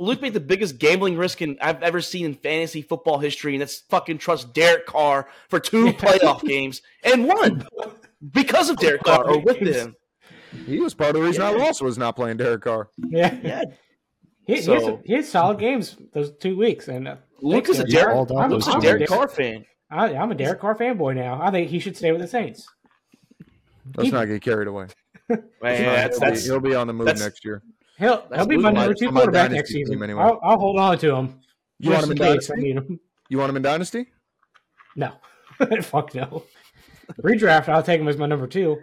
Luke made the biggest gambling risk I've ever seen in fantasy football history, and that's fucking trust Derek Carr for two playoff games and won because of Derek Carr or with him. He was part of the reason I lost was not playing Derek Carr. Yeah. He had solid games those 2 weeks. And Luke is a Derek Carr fan. I'm a Derek Carr fanboy now. I think he should stay with the Saints. Let's not get carried away. He'll be on the move next year. He'll be my number two quarterback next season. Anyway. I'll hold on to him. You want him in Dynasty? You want him in Dynasty? No. Fuck no. Redraft, I'll take him as my number two.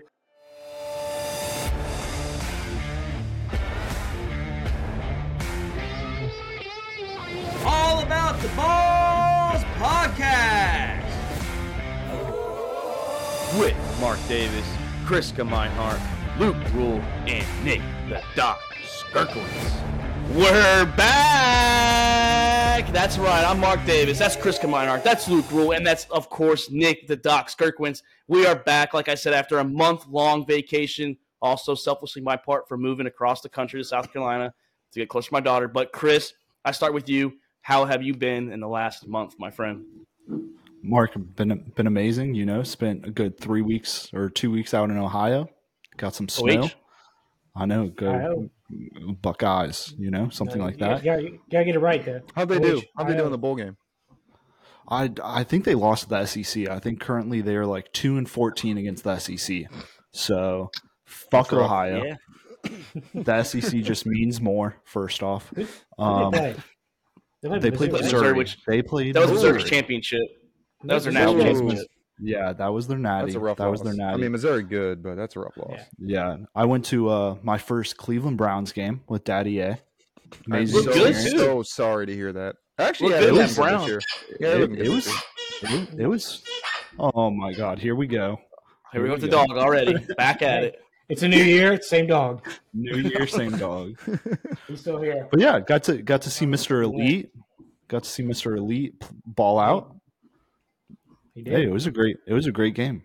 All About the Balls Podcast with Mark Davis, Chris Gemeinhart, Luke Rule, and Nick the Doc Kirkwins. We're back! That's right, I'm Mark Davis, that's Chris Gemeinhart, that's Luke Rule, and that's, of course, Nick the Doc Kirkwins. We are back, like I said, after a month-long vacation, also selfishly my part for moving across the country to South Carolina to get close to my daughter. But Chris, I start with you. How have you been in the last month, my friend? Mark, been amazing, you know, spent a good 3 weeks or 2 weeks out in Ohio, got some snow. I know, good Buckeyes, you know, something like that. You got to get it right there. How'd they do in the bowl game? I think they lost to the SEC. I think currently they're like 2-14 against the SEC. So, fuck Ohio. Yeah. The SEC just means more, first off. They played Missouri. That was Missouri's championship. That was their national championship. Yeah, that was their natty. That was their natty. I mean, Missouri good, but that's a rough loss. Yeah. I went to my first Cleveland Browns game with Daddy A. Amazing. So sorry to hear that. Actually, it was. Oh my God! Here we go. Here we go with the dog already. Back at it. It's a new year. It's same dog. New year, same dog. He's still here. But yeah, got to see Mr. Elite. Got to see Mr. Elite ball out. He did. Hey, it was a great game.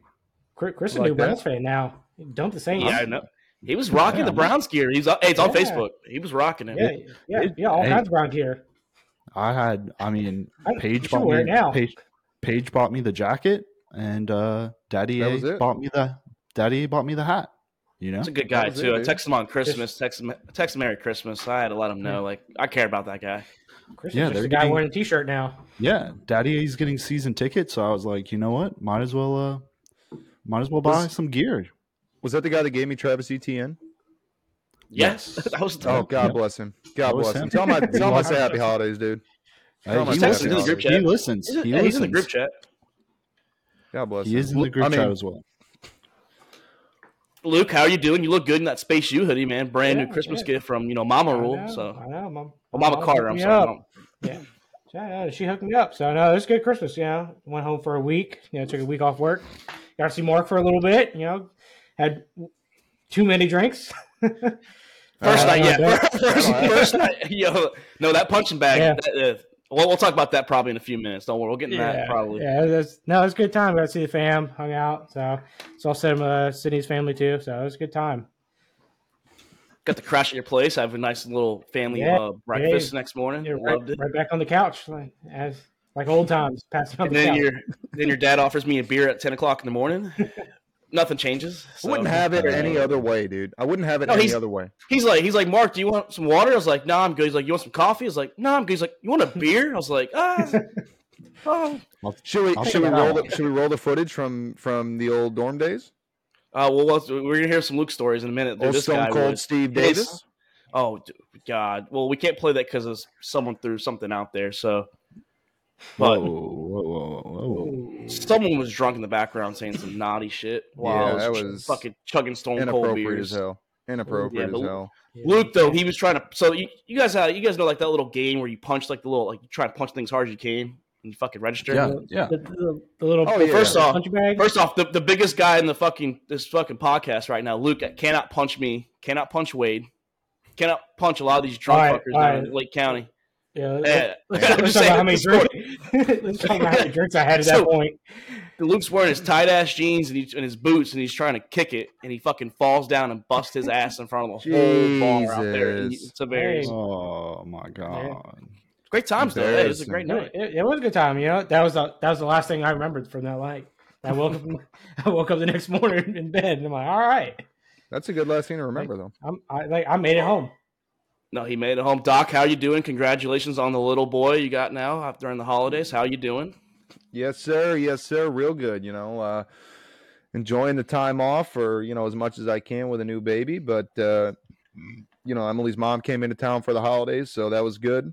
Chris is a new Browns fan now. Don't the Saints. Yeah, I know. He was rocking the Browns gear. It's on Facebook. He was rocking it. Yeah, all kinds of Browns gear. Paige bought me the jacket, and Daddy A bought me the hat. You know, he's a good guy too. I text him on Christmas. Text Merry Christmas. I had to let him know. Like I care about that guy. Chris is just a guy wearing a T-shirt now. Yeah, Daddy A's getting season tickets, so I was like, you know what? Might as well buy some gear. Was that the guy that gave me Travis Etienne? Yes. That was tough. Oh, God bless him. God bless him. Tell him I say happy holidays, dude. He listens. He's in the group chat. God bless him. He is in the group chat as well. Luke, how are you doing? You look good in that Space U hoodie, man. Brand new Christmas gift from, you know, Mama Rule. Mama Carter, I'm sorry. Yeah, she hooked me up. So, no, it was a good Christmas, you know. Went home for a week. You know, took a week off work. Got to see Mark for a little bit. You know, had too many drinks. First night. Yo, no, that punching bag. Yeah. We'll talk about that probably in a few minutes. Don't worry. We'll get into that probably. Yeah, it was a good time. I got to see the fam, hung out. So it's also Sydney's family too. So it was a good time. Got to crash at your place. I have a nice little family breakfast next morning. Loved it. Right back on the couch, like old times. Passing on and the then couch. Then your dad offers me a beer at 10 o'clock in the morning. Nothing changes. So. I wouldn't have it any other way, dude. I wouldn't have it any other way. He's like, Mark, do you want some water? I was like, no, I'm good. He's like, you want some coffee? I was like, no, I'm good. He's like, you want a beer? I was like, Should we roll the footage from the old dorm days? Well, we're gonna hear some Luke stories in a minute. Old Stone Cold Steve Davis. Oh, dude, God. Well, we can't play that because someone threw something out there. So. But whoa. Someone was drunk in the background saying some naughty shit while I was fucking chugging Stone Cold beers. Inappropriate as hell. Luke, though, he was trying to. So you guys know like that little game where you punch like the little like you try to punch things hard as you can and you fucking register. Yeah. The little. First off, the biggest guy in the fucking podcast right now, Luke, cannot punch me, cannot punch Wade, cannot punch a lot of these drunk fuckers in Lake County. Yeah, let's talk about how many drinks I had at that point. Luke's wearing his tight-ass jeans and his boots, and he's trying to kick it, and he fucking falls down and busts his ass in front of the whole bar out there. It's a very oh my god, yeah. Great times though. It was a great night. It was a good time. You know, that was the last thing I remembered from that night. I woke up the next morning in bed, and I'm like, all right, that's a good last thing to remember though. I made it home. No, he made it home. Doc, how you doing? Congratulations on the little boy you got now during the holidays. How you doing? Yes, sir. Yes, sir. Real good, you know. Enjoying the time off for, you know, as much as I can with a new baby. But, you know, Emily's mom came into town for the holidays, so that was good.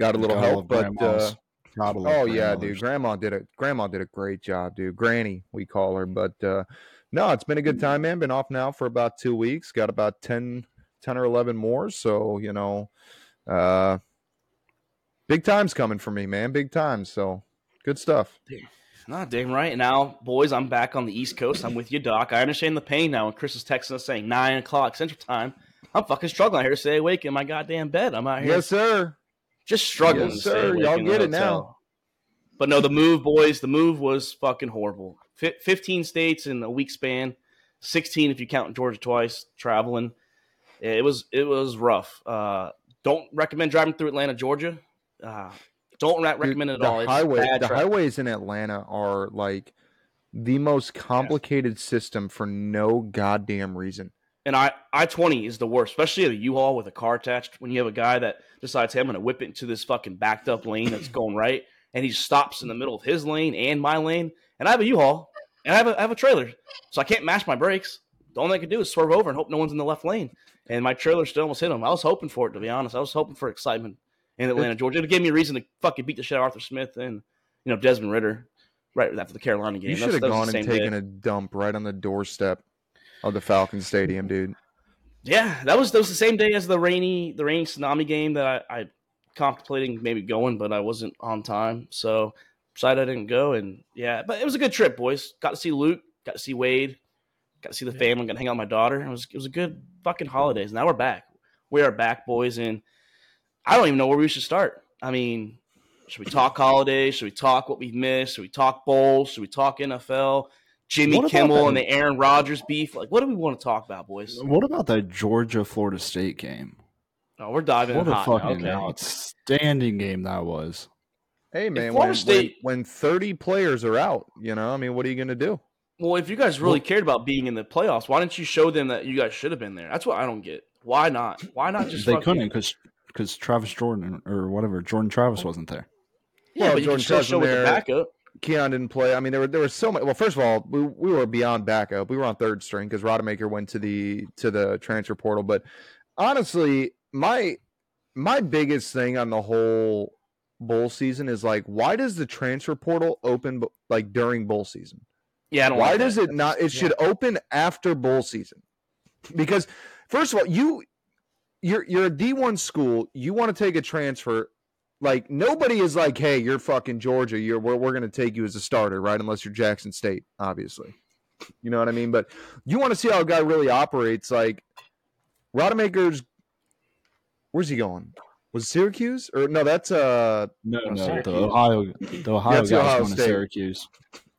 Got a little help. But, yeah, dude. Grandma did a great job, dude. Granny, we call her. But, no, it's been a good time, man. Been off now for about 2 weeks. Got about 10 or 11 more, so, you know, big time's coming for me, man, big time, so good stuff. Not damn right. Now, boys, I'm back on the East Coast. I'm with you, Doc. I understand the pain now when Chris is texting us saying 9 o'clock Central Time. I'm fucking struggling out here to stay awake in my goddamn bed. I'm out here. Yes, sir. Just struggling to stay awake. Y'all get it now. But no, the move, boys, the move was fucking horrible. 15 states in a week span, 16 if you count Georgia twice, traveling. It was rough. Don't recommend driving through Atlanta, Georgia. Don't recommend it at all. The highways in Atlanta are like the most complicated system for no goddamn reason. And I-20 is the worst, especially at a U-Haul with a car attached. When you have a guy that decides, hey, I'm going to whip it into this fucking backed up lane that's going right, and he stops in the middle of his lane and my lane, and I have a U-Haul, and I have a trailer, so I can't mash my brakes. The only thing I can do is swerve over and hope no one's in the left lane. And my trailer still almost hit him. I was hoping for it, to be honest. I was hoping for excitement in Atlanta, Georgia. It gave me a reason to fucking beat the shit out of Arthur Smith and, you know, Desmond Ridder right after the Carolina game. You should have gone and taken a dump right on the doorstep of the Falcon Stadium, dude. Yeah, that was the same day as the rainy tsunami game that I contemplating maybe going, but I wasn't on time. So decided I didn't go. And, yeah, but it was a good trip, boys. Got to see Luke. Got to see Wade. Got to see the family. I'm going to hang out with my daughter. It was a good fucking holidays. Now we're back. We are back, boys, and I don't even know where we should start. I mean, should we talk holidays? Should we talk what we've missed? Should we talk bowls? Should we talk NFL? Jimmy Kimmel and the Aaron Rodgers beef? Like, what do we want to talk about, boys? What about that Georgia-Florida State game? Oh, we're diving in hot now. What a fucking outstanding game that was. Hey, man, when 30 players are out, you know, I mean, what are you going to do? Well, if you guys really cared about being in the playoffs, why didn't you show them that you guys should have been there? That's what I don't get. Why not? Why not just? They couldn't because Travis Jordan or whatever Jordan Travis wasn't there. Yeah, but you can still show with the backup. Keon didn't play. I mean, there was so much. Well, first of all, we were beyond backup. We were on third string because Rodemaker went to the transfer portal. But honestly, my biggest thing on the whole bowl season is like, why does the transfer portal open like during bowl season? Yeah, I don't why does that. It not? It should open after bowl season, because first of all, you're a D1 school. You want to take a transfer, like nobody is like, hey, you're fucking Georgia. We're going to take you as a starter, right? Unless you're Jackson State, obviously. You know what I mean? But you want to see how a guy really operates. Like Rodemaker's, where's he going? Was it Syracuse or no? That's no the Ohio guy going to Syracuse.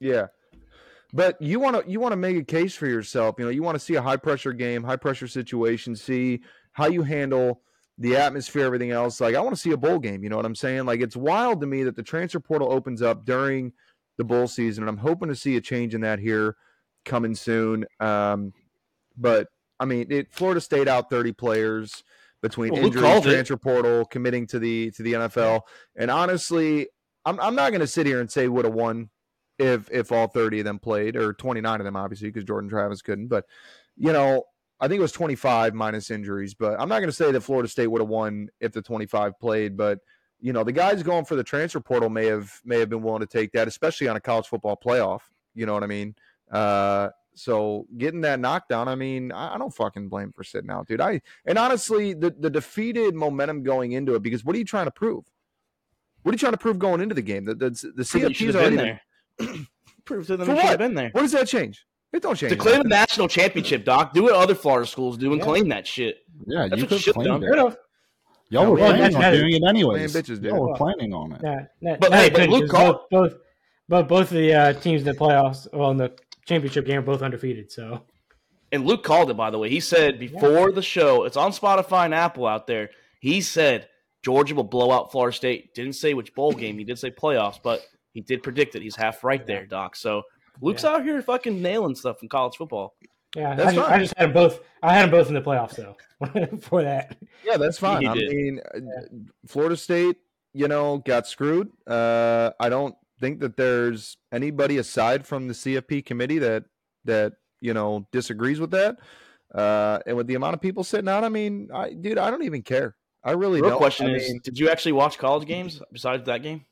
Yeah. But you want to make a case for yourself. You know, you want to see a high-pressure game, high-pressure situation, see how you handle the atmosphere, everything else. Like, I want to see a bowl game, you know what I'm saying? Like, it's wild to me that the transfer portal opens up during the bowl season, and I'm hoping to see a change in that here coming soon. But, I mean, Florida State out 30 players between injuries, transfer portal, committing to the NFL. And honestly, I'm not going to sit here and say would have won if all 30 of them played, or 29 of them, obviously, because Jordan Travis couldn't. But, you know, I think it was 25 minus injuries. But I'm not going to say that Florida State would have won if the 25 played. But, you know, the guys going for the transfer portal may have been willing to take that, especially on a college football playoff. You know what I mean? So getting that knockdown, I mean, I don't fucking blame for sitting out, dude. And honestly, the defeated momentum going into it, because what are you trying to prove? What are you trying to prove going into the game? The CFP's already there. Prove to them they should have been there. What does that change? It don't change. To claim a national championship, Doc. Do what other Florida schools do and claim that shit. Yeah, that's you could claim it. Y'all were planning on doing it anyways. Y'all were planning on it. But Luke Carr. Both of the teams in the playoffs, well, in the championship game, are both undefeated. So, and Luke called it, by the way. He said before the show, it's on Spotify and Apple out there. He said Georgia will blow out Florida State. Didn't say which bowl game. He did say playoffs, but he did predict it. He's half right there, Doc. So Luke's out here fucking nailing stuff in college football. Yeah, I just had them both. I had them both in the playoffs, though, for that. Yeah, that's fine. Florida State, got screwed. I don't think that there's anybody aside from the CFP committee that disagrees with that. And with the amount of people sitting out, I mean, I don't even care. I really don't. The question is, did you actually watch college games besides that game?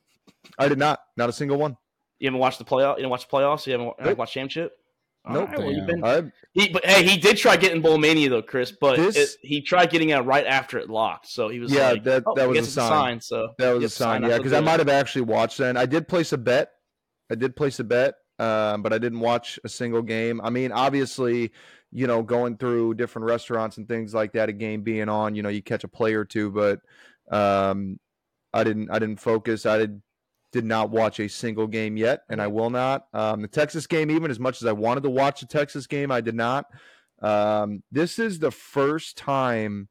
I did not. Not a single one. You haven't watched the playoff? You didn't watch the playoffs? You haven't watched championship? Nope. Right, well, he did try getting Bowl Mania, though, Chris, but he tried getting out right after it locked. So he was that was a sign. That was a sign, because I might have actually watched that. And I did place a bet. But I didn't watch a single game. I mean, obviously, going through different restaurants and things like that, a game being on, you catch a play or two, but I didn't focus. Did not watch a single game yet, and I will not. The Texas game, even as much as I wanted to watch the Texas game, I did not. This is the first time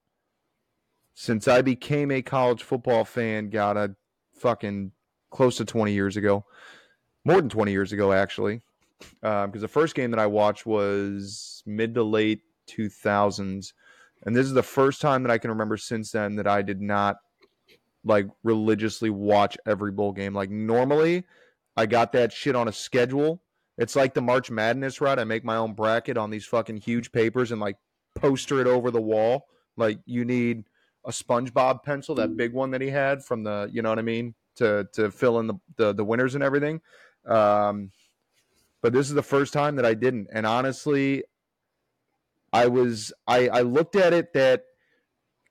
since I became a college football fan, close to 20 years ago, more than 20 years ago, actually, because the first game that I watched was mid to late 2000s, and this is the first time that I can remember since then that I did not religiously watch every bowl game. Normally I got that shit on a schedule. It's like the March Madness, right? I make my own bracket on these fucking huge papers and poster it over the wall. You need a SpongeBob pencil, that big one that he had from the, to fill in the winners and everything. But this is the first time that I didn't. And honestly, I looked at it that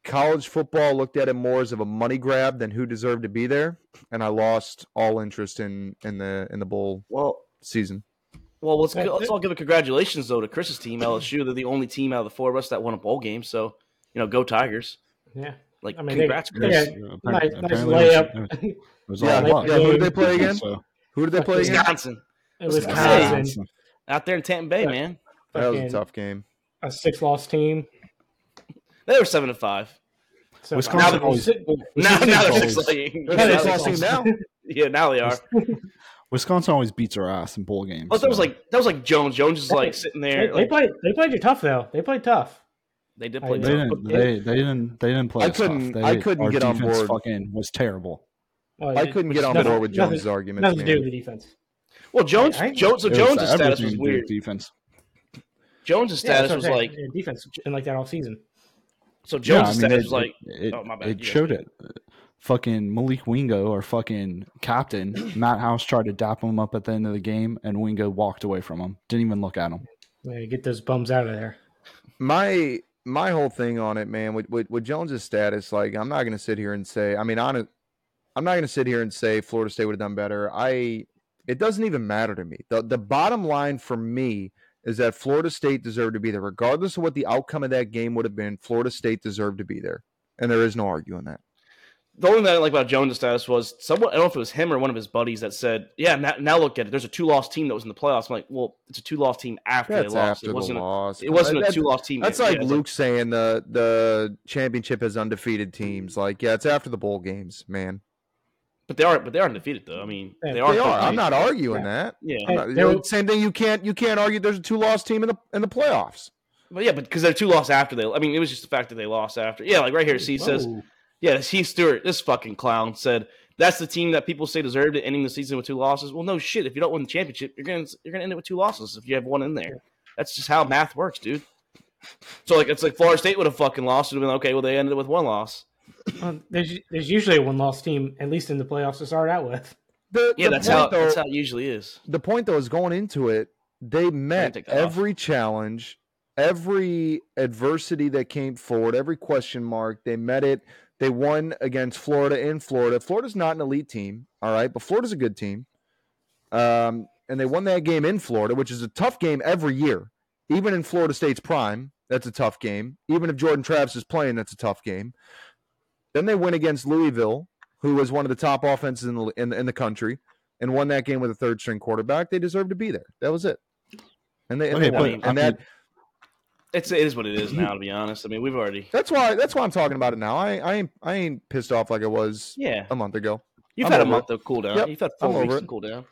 college football looked at it more as of a money grab than who deserved to be there, and I lost all interest in the bowl season. Well, let's all give a congratulations though to Chris's team, LSU. They're the only team out of the four of us that won a bowl game, so go Tigers! Yeah, congrats, Chris. Nice layup. Who did they play again? Wisconsin. It was Wisconsin out there in Tampa Bay, man. That was a tough game. A 6-loss team. They were 7-5. So Wisconsin now they're 6-0. Yeah, now they are. Wisconsin always beats our ass in bowl games. But that was like Jones. Jones is sitting there. They played you tough though. They played tough. They did play. They didn't play. I couldn't get on board. Fucking was terrible. I couldn't get on board with Jones' argument. Nothing to do with the defense. Well, Jones' status was weird. Defense. Jones' status was defense and that all season. So Jones is oh, my bad. It showed it. Fucking Malik Wingo, our fucking captain, Matt House tried to dap him up at the end of the game, and Wingo walked away from him. Didn't even look at him. Yeah, get those bums out of there. My whole thing on it, man, with Jones' status, I'm not going to sit here and say. I mean, I'm not going to sit here and say Florida State would have done better. It doesn't even matter to me. The bottom line for me is that Florida State deserved to be there. Regardless of what the outcome of that game would have been, Florida State deserved to be there. And there is no arguing that. The only thing I about Jones' status was someone, I don't know if it was him or one of his buddies that said, now look at it. There's a 2-loss team that was in the playoffs. I'm like, well, it's a 2-loss team after they lost. It wasn't a 2-loss team. That's Luke saying the championship has undefeated teams. It's after the bowl games, man. But they are undefeated though. I mean, they are. I'm not arguing that. Yeah, same thing. You can't argue. There's a 2-loss team in the playoffs. But because they're 2-loss after they. I mean, it was just the fact that they lost after. Yeah, right here, C says, C Stewart, this fucking clown said that's the team that people say deserved it, ending the season with 2 losses. Well, no shit. If you don't win the championship, you're gonna end it with 2 losses if you have one in there. That's just how math works, dude. So it's Florida State would have fucking lost. It would have been okay. Well, they ended it with 1 loss. There's usually a 1-loss team, at least in the playoffs, to start out with. That's how it usually is. The point, though, is going into it, they met every challenge, every adversity that came forward, every question mark. They met it. They won against Florida in Florida. Florida's not an elite team, all right, but Florida's a good team. And they won that game in Florida, which is a tough game every year. Even in Florida State's prime, that's a tough game. Even if Jordan Travis is playing, that's a tough game. Then they win against Louisville, who was one of the top offenses in the country, and won that game with a third-string quarterback. They deserved to be there. That was it. It is what it is now, to be honest. I mean, we've already. That's why I'm talking about it now. I ain't pissed off like I was a month ago. You've had a month of cool down. Yep. You've had 4 weeks of cool down.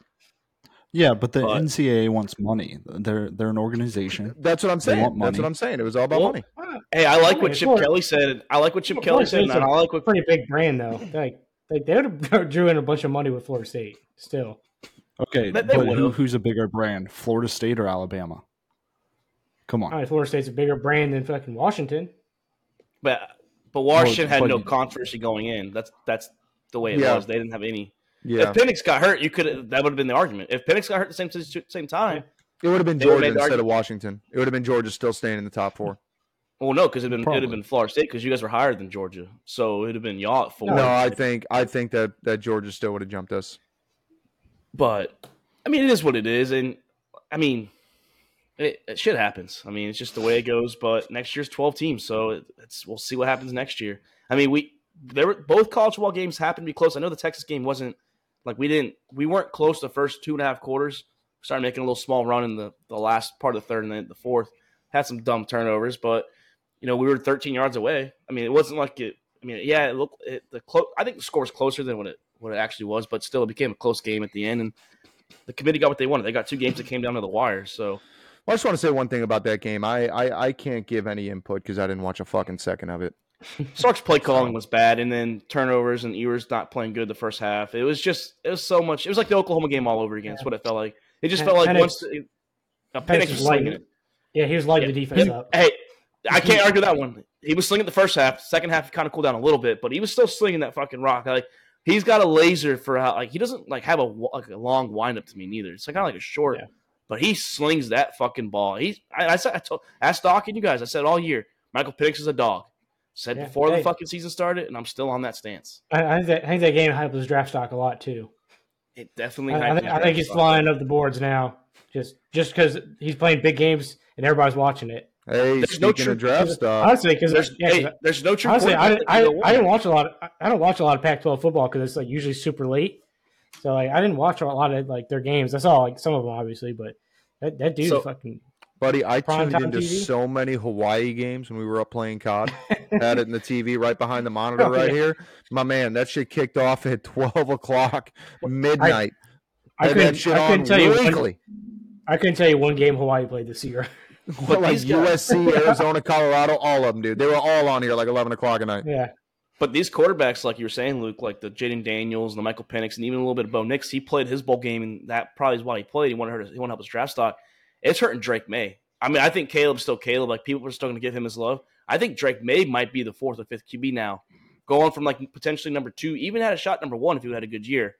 Yeah, but the NCAA wants money. They're an organization. That's what I'm saying. It was all about money. Hey, I like what Chip Kelly said. And I like what pretty big brand though. Like they would have drew in a bunch of money with Florida State still. Okay, but who's a bigger brand, Florida State or Alabama? Come on, Florida State's a bigger brand than fucking Washington. But Washington had no controversy going in. That's the way it was. They didn't have any. Yeah. If Penix got hurt, that would have been the argument. If Penix got hurt at the same time, it would have been Georgia instead of Washington. It would have been Georgia still staying in the top four. Well, no, because it would have been Florida State because you guys were higher than Georgia, so it would have been y'all at 4. No, I think that Georgia still would have jumped us. But I mean, it is what it is, and I mean, shit happens. I mean, it's just the way it goes. But next year's 12 teams, so we'll see what happens next year. I mean, both college football games happened to be close. I know the Texas game wasn't. Like we weren't close the first 2.5 quarters. We started making a little small run in the last part of the third and then the fourth. Had some dumb turnovers, but we were 13 yards away. I mean, it wasn't like it. I mean, yeah, it looked I think the score was closer than what it actually was, but still, it became a close game at the end. And the committee got what they wanted. They got two games that came down to the wire. So, I just want to say one thing about that game. I can't give any input because I didn't watch a fucking second of it. Sark's play calling was bad, and then turnovers and Ewers not playing good the first half. It was so much. It was like the Oklahoma game all over again. That's what it felt like. It just felt like Penix was slinging it. Yeah, he was lighting the defense up. Hey, I can't argue that one. He was slinging the first half. Second half kind of cooled down a little bit, but he was still slinging that fucking rock. Like he's got a laser for how. Like he doesn't have a long windup to me neither. It's like kind of like a short, but he slings that fucking ball. I asked Doc and you guys. I said all year, Michael Penix is a dog. Said before the fucking season started, and I'm still on that stance. I think that game hyped his draft stock a lot too. It definitely. I think he's flying up the boards now, just because he's playing big games and everybody's watching it. Hey, there's no true draft stock. Honestly, because there's no true. Honestly, I didn't watch a lot. I don't watch a lot of Pac-12 football because it's like usually super late. So I didn't watch a lot of like their games. I saw like some of them obviously, but that dude fucking. Buddy, I tuned into TV? So many Hawaii games when we were up playing COD. Had it in the TV right behind the monitor here. My man, that shit kicked off at 12 o'clock midnight. I couldn't tell you one game Hawaii played this year. But like USC, Arizona, Colorado, all of them, dude. They were all on here like 11 o'clock at night. Yeah. But these quarterbacks, like you were saying, Luke, like the Jaden Daniels and the Michael Penix and even a little bit of Bo Nix, he played his bowl game, and that probably is why he played. He wanted to help his draft stock. It's hurting Drake May. I mean, I think Caleb's still Caleb. Like, people are still going to give him his love. I think Drake May might be the fourth or fifth QB now, going from, like, potentially number 2. Even had a shot number 1 if he had a good year.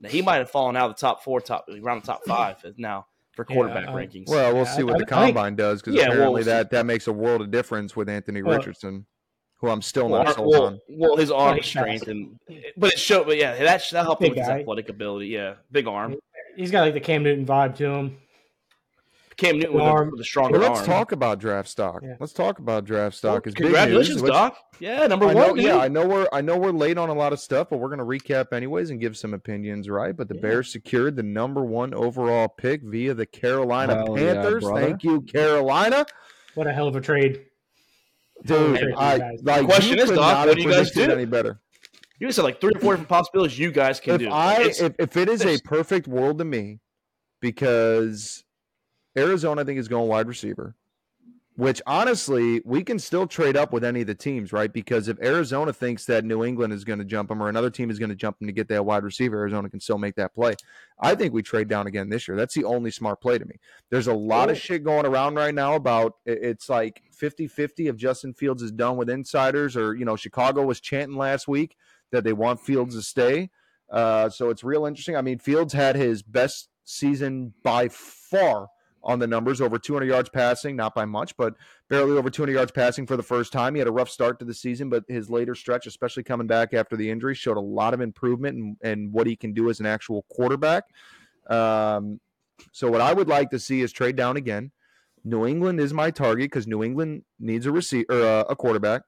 Now, he might have fallen out of the around the top 5 now for quarterback rankings. Well, we'll see what the combine does because apparently that makes a world of difference with Anthony Richardson, who I'm still not sold on. Well, his arm strength. But it showed – but, yeah, that helped him with his athletic ability. Yeah, big arm. He's got, like, the Cam Newton vibe to him. Cam Newton with a stronger arm. Let's talk about draft stock. Yeah. Let's talk about draft stock. Well, congratulations, Doc. Yeah, number 1. I know we're late on a lot of stuff, but we're going to recap anyways and give some opinions, right? But the Bears secured the number 1 overall pick via the Carolina Panthers. Yeah, thank you, Carolina. What a hell of a trade. Dude, the question is, Doc, what do you guys do? Any better? You said like 3 or 4 different possibilities you guys can do. If it is a perfect world to me, because Arizona, I think, is going wide receiver, which honestly, we can still trade up with any of the teams, right? Because if Arizona thinks that New England is going to jump them or another team is going to jump them to get that wide receiver, Arizona can still make that play. I think we trade down again this year. That's the only smart play to me. There's a lot of shit going around right now about it's like 50-50 if Justin Fields is done with insiders or, Chicago was chanting last week that they want Fields to stay. So it's real interesting. I mean, Fields had his best season by far on the numbers, over 200 yards passing, not by much, but barely over 200 yards passing for the first time. He had a rough start to the season, but his later stretch, especially coming back after the injury, showed a lot of improvement and what he can do as an actual quarterback. So what I would like to see is trade down again. New England is my target because New England needs a quarterback.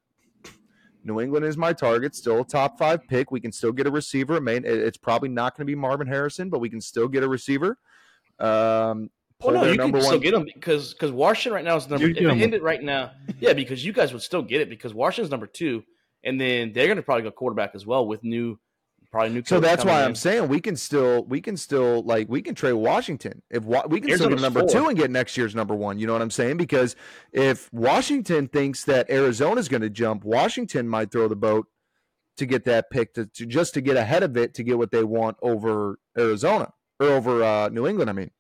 New England is my target, still a top five pick. We can still get a receiver. It's probably not going to be Marvin Harrison, but we can still get a receiver. You can still get them because Washington right now is number. If they end it right now, yeah, because you guys would still get it because Washington's number 2, and then they're going to probably go quarterback as well with new. So that's why I'm saying we can trade Washington if we can still get number 4. 2 and get next year's number 1. You know what I'm saying? Because if Washington thinks that Arizona's going to jump, Washington might throw the boat to get that pick to get ahead of it to get what they want over Arizona or over New England.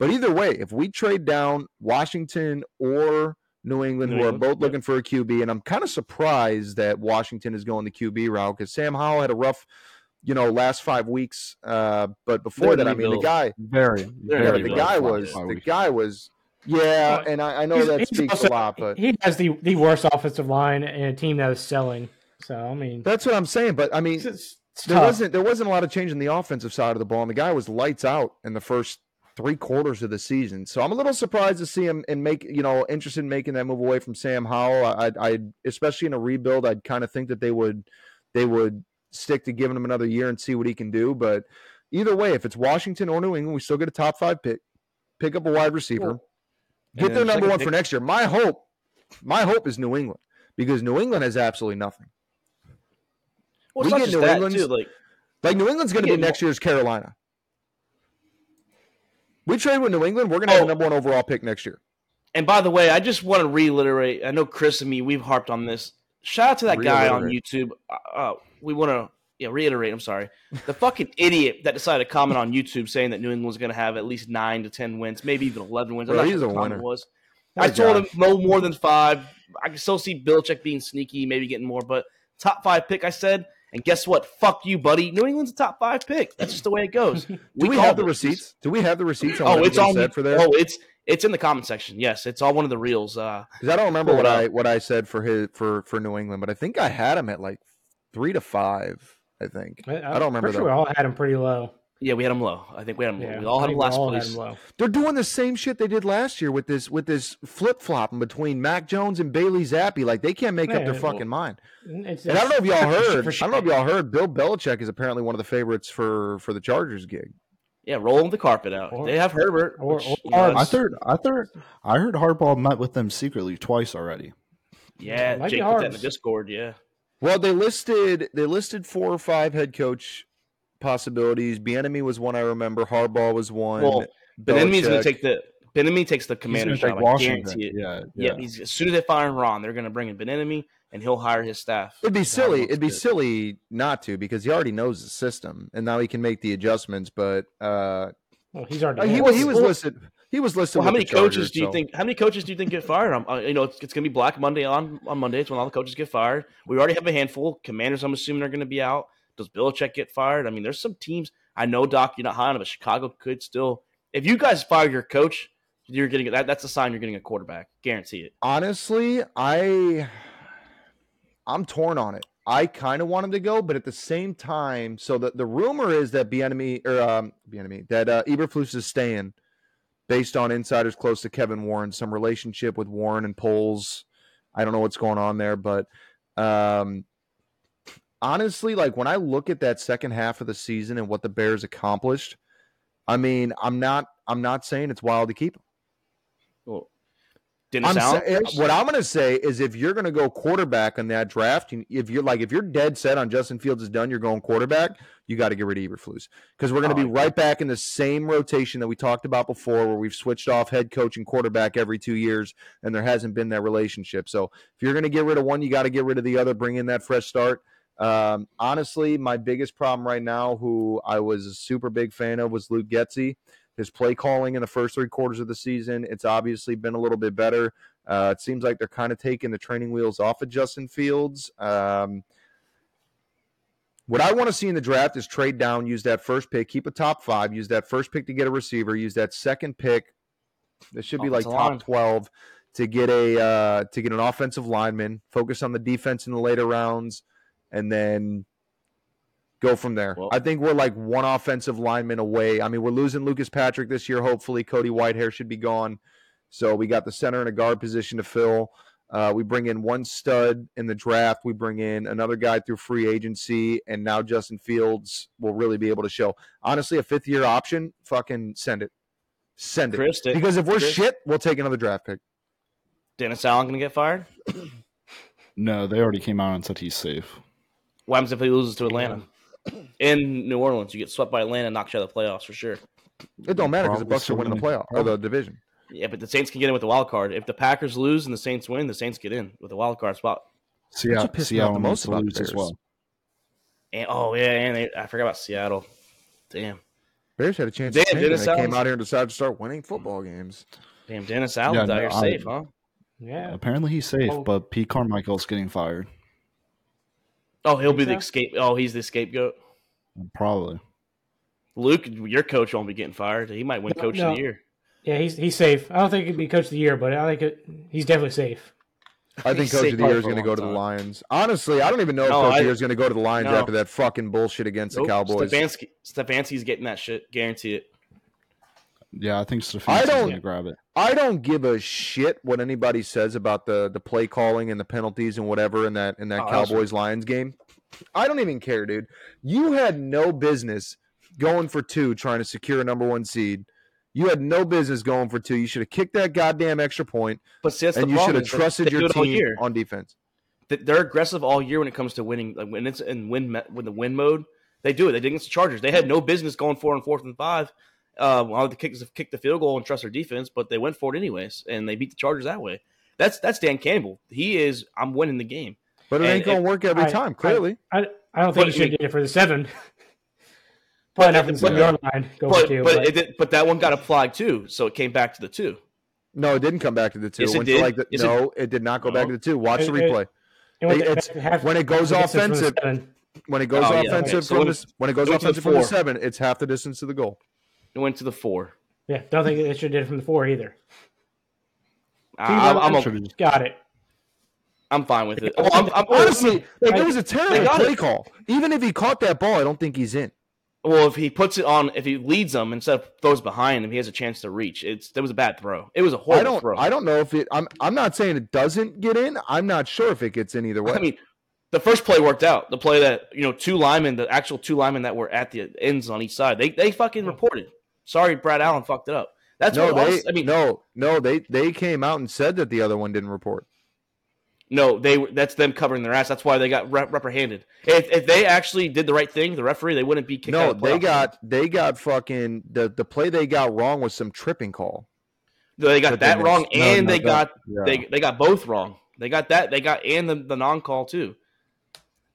But either way, if we trade down Washington or New England, who are both looking for a QB, and I'm kind of surprised that Washington is going the QB route because Sam Howell had a rough, last 5 weeks. But before that, the guy was, and I know that speaks a lot, but he has the worst offensive line and a team that is selling. So that's what I'm saying. But there wasn't a lot of change in the offensive side of the ball, and the guy was lights out in the first 3 quarters of the season. So I'm a little surprised to see him and interested in making that move away from Sam Howell. I especially in a rebuild, I'd kind of think that they would stick to giving him another year and see what he can do. But either way, if it's Washington or New England, we still get a top 5 pick, pick up a wide receiver, get their number 1 pick for next year. My hope is New England because New England has absolutely nothing. Well, we get New England too. Like New England's going to be next year's Carolina. We trade with New England, we're going to have the number 1 overall pick next year. And by the way, I just want to reiterate. I know Chris and me, we've harped on this. Shout out to that guy on YouTube. We want to reiterate. I'm sorry. The fucking idiot that decided to comment on YouTube saying that New England's going to have at least 9 to 10 wins, maybe even 11 wins. Bro, he's a winner. I told him no more than 5. I can still see Belichick being sneaky, maybe getting more. But top 5 pick, I said. And guess what? Fuck you, buddy. New England's a top 5 pick. That's just the way it goes. Do we have the receipts? Do we have the receipts on what I said for there? Oh, it's in the comment section. Yes, it's all one of the reels. Because I don't remember what I said for New England, but I think I had him at 3 to 5, I think. I don't remember that. We all had him pretty low. Yeah, we had him low. I think we had him low. Yeah, we all had him last place. They're doing the same shit they did last year with this flip-flopping between Mac Jones and Bailey Zappi. They can't make up their fucking mind. And I don't know if y'all heard. I don't know if y'all heard. Bill Belichick is apparently one of the favorites for the Chargers gig. Yeah, rolling the carpet out. They have Herbert. I heard Harbaugh met with them secretly twice already. Yeah, Jake put that in the Discord. Yeah. Well, they listed 4 or 5 head coach possibilities. Bieniemy was one I remember. Harbaugh was one. Well, Bieniemy's going to take the Commander's job. I guarantee it. Yeah. As soon as they fire Ron, they're going to bring in Bieniemy, and he'll hire his staff. It'd be silly not to because he already knows the system, and now he can make the adjustments. But he's already. He was listed. Well, How many coaches do you think get fired? It's going to be Black Monday on Mondays when all the coaches get fired. We already have a handful. Commanders, I'm assuming, are going to be out. Does Belichick get fired? There's some teams. I know, Doc, you're not high on it, but Chicago could still. If you guys fire your coach, you're getting that. That's a sign you're getting a quarterback. Guarantee it. Honestly, I'm torn on it. I kind of want him to go, but at the same time, so the rumor is that Eberflus is staying, based on insiders close to Kevin Warren, some relationship with Warren and Poles. I don't know what's going on there, but. Honestly, when I look at that second half of the season and what the Bears accomplished, I'm not saying it's wild to keep him. Well, what I'm going to say is if you're going to go quarterback in that draft, if you're dead set on Justin Fields is done, you're going quarterback, you got to get rid of Eberflus because we're going to be right back in the same rotation that we talked about before where we've switched off head coach and quarterback every 2 years and there hasn't been that relationship. So if you're going to get rid of one, you got to get rid of the other, bring in that fresh start. Honestly, my biggest problem right now, who I was a super big fan of, was Luke Getsy. His play calling in the first 3 quarters of the season, it's obviously been a little bit better. It seems like they're kind of taking the training wheels off of Justin Fields. What I want to see in the draft is trade down, use that first pick, keep a top 5, use that first pick to get a receiver, use that second pick. This should be top 12 to get an offensive lineman, focus on the defense in the later rounds. And then go from there. Well, I think we're one offensive lineman away. We're losing Lucas Patrick this year, hopefully. Cody Whitehair should be gone. So we got the center and a guard position to fill. We bring in one stud in the draft. We bring in another guy through free agency, and now Justin Fields will really be able to show. Honestly, a fifth-year option, fucking send it. Send it. Chris, because if we're shit, we'll take another draft pick. Dennis Allen going to get fired? No, they already came out and said he's safe. What happens if he loses to Atlanta? In New Orleans, you get swept by Atlanta and knocked you out of the playoffs for sure. It don't matter because the Bucks are winning the playoff or the division. Yeah, but the Saints can get in with the wild card. If the Packers lose and the Saints win, the Saints get in with the wild card spot. Seattle lose the as well. And, I forgot about Seattle. Damn. Bears had a chance. Damn, Dennis Allen came out here and decided to start winning football games. Damn, Dennis Allen's out here safe, huh? Yeah. Apparently he's safe, but Pete Carmichael's getting fired. Oh, he'll be the scapegoat. Oh, he's the scapegoat. Probably. Luke, your coach won't be getting fired. He might win coach of the year. Yeah, he's safe. I don't think he'd be coach of the year, but I think he's definitely safe. I think coach of the year is going to go to the Lions. Honestly, I don't even know if coach of the year is going to go to the Lions after that fucking bullshit against the Cowboys. Stefanski's getting that shit. Guarantee it. Yeah, I think Stefanski's going to grab it. I don't give a shit what anybody says about the play calling and the penalties and whatever in that Cowboys-Lions game. I don't even care, dude. You had no business going for two trying to secure a number one seed. You had no business going for two. You should have kicked that goddamn extra point, and you should have trusted your team on defense. They're aggressive all year when it comes to winning. Like when it's in win mode, they do it. They did against the Chargers. They had no business going for it on 4th and 5. Wanted to kick the field goal and trust their defense, but they went for it anyways, and they beat the Chargers that way. That's Dan Campbell. I'm winning the game. But it ain't going to work every time, clearly. I don't think you should get it for the 7. But that one got applied too, so it came back to the 2. No, it didn't come back to the 2. Yes, it did. It did not go back to the 2. Watch the replay. When it goes offensive, when it goes offensive from the 7, it's half the distance to the goal. It went to the 4. Yeah, don't think it should have did it from the 4 either. Got it. I'm fine with it. Honestly, it was a terrible play call. Even if he caught that ball, I don't think he's in. Well, if he puts it on, if he leads them instead of throws behind him, he has a chance to reach. That was a bad throw. It was a horrible throw. I don't know if it. I'm not saying it doesn't get in. I'm not sure if it gets in either way. I mean, the first play worked out. The play that two linemen that were at the ends on each side, they fucking reported. Sorry, Brad Allen fucked it up. That's they came out and said that the other one didn't report. No, that's them covering their ass. That's why they got reprehended. If they actually did the right thing, the referee, they wouldn't be kicked out of the playoff. No, they got fucking the play they got wrong was some tripping call. They got that wrong, and they got both wrong. They got that. They got and the non-call too.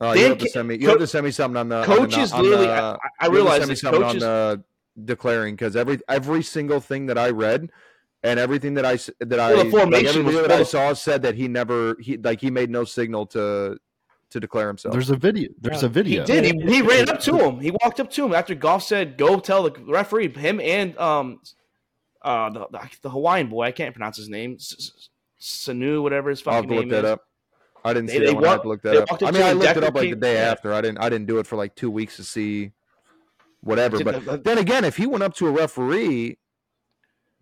You have to send me. You have to send me something on the coaches. I realize this coaches on the declaring because every single thing that I read. And everything I saw said that he made no signal to declare himself. There's a video. There's a video. He did. He ran up to him. He walked up to him after Goff said, "Go tell the referee." Him and the Hawaiian boy. I can't pronounce his name. Sanu, whatever his fucking name is. I'll look that up. I didn't see that one. I have to look that up. I mean, I looked it up like the day after. I didn't do it for like 2 weeks to see whatever. But then again, if he went up to a referee.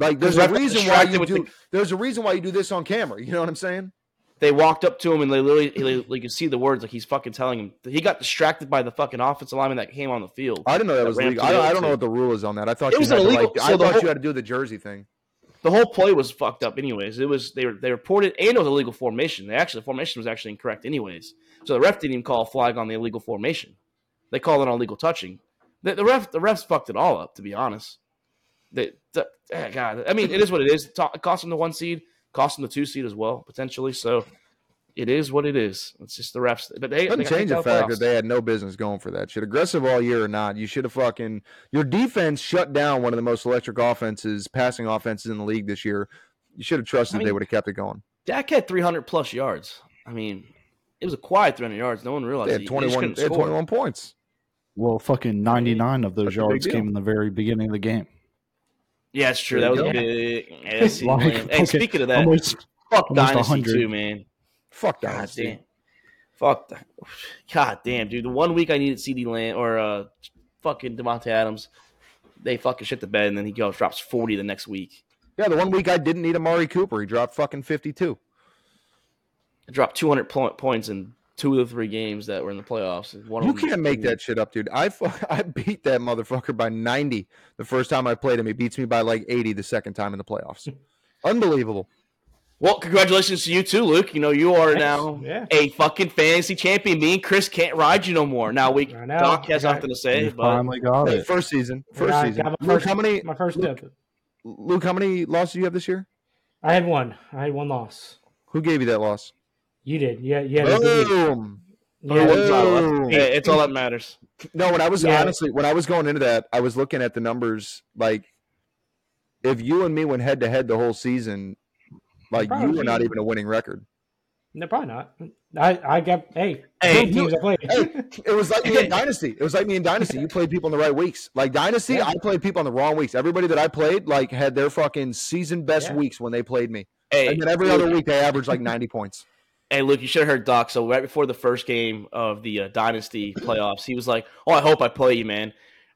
Like there's a reason why you do this on camera. You know what I'm saying? They walked up to him and they literally you could see the words like he's fucking telling him. He got distracted by the fucking offensive lineman that came on the field. I didn't know that was legal. I don't know what the rule is on that. I thought it was illegal. You had to do the jersey thing. The whole play was fucked up anyways. It was they reported and it was illegal formation. The formation was actually incorrect anyways. So the ref didn't even call a flag on the illegal formation. They called it on illegal touching. The refs fucked it all up, to be honest. God, I mean, it is what it is. It cost them the 1 seed, cost them the 2 seed as well, potentially. So it is what it is. It's just the refs. But they doesn't change the fact that they had no business going for that shit. Aggressive all year or not, you should have fucking your defense shut down one of the most electric passing offenses in the league this year. You should have trusted they would have kept it going. Dak had 300+ yards. I mean, it was a quiet 300 yards. No one realized they had 21 points. Well, fucking 99 of those yards came in the very beginning of the game. Yeah, it's true. That was a big SC win. Hey, speaking of that, fuck Dynasty too, man. Fuck Dynasty. God damn. God damn, dude. The 1 week I needed CeeDee Lamb or fucking Devontae Adams, they fucking shit the bed, and then he goes drops 40 the next week. Yeah, the 1 week I didn't need Amari Cooper, he dropped fucking 52. dropped 200 points in two of the three games that were in the playoffs. You can't make that shit up, dude. I beat that motherfucker by 90 the first time I played him. He beats me by like 80 the second time in the playoffs. Unbelievable. Well, congratulations to you too, Luke. You know, you are now a fucking fantasy champion. Me and Chris can't ride you no more. Now we Doc has nothing to say. But finally got it. First season. Luke, how many? My first tip. Luke, how many losses do you have this year? I had one. I had one loss. Who gave you that loss? You did. Yeah. Boom. It's all that matters. No, when I was honestly, when I was going into that, I was looking at the numbers. Like, if you and me went head to head the whole season. Like, you were not even a winning record. No, probably not. I got, teams I played. It was like me in Dynasty. You played people in the right weeks. Like, Dynasty, I played people in the wrong weeks. Everybody that I played, like, had their fucking season best weeks when they played me. And then every other week, they averaged, like, 90 points. Hey, Luke, you should have heard Doc. So, right before the first game of the Dynasty playoffs, he was like, oh, I hope I play you, man.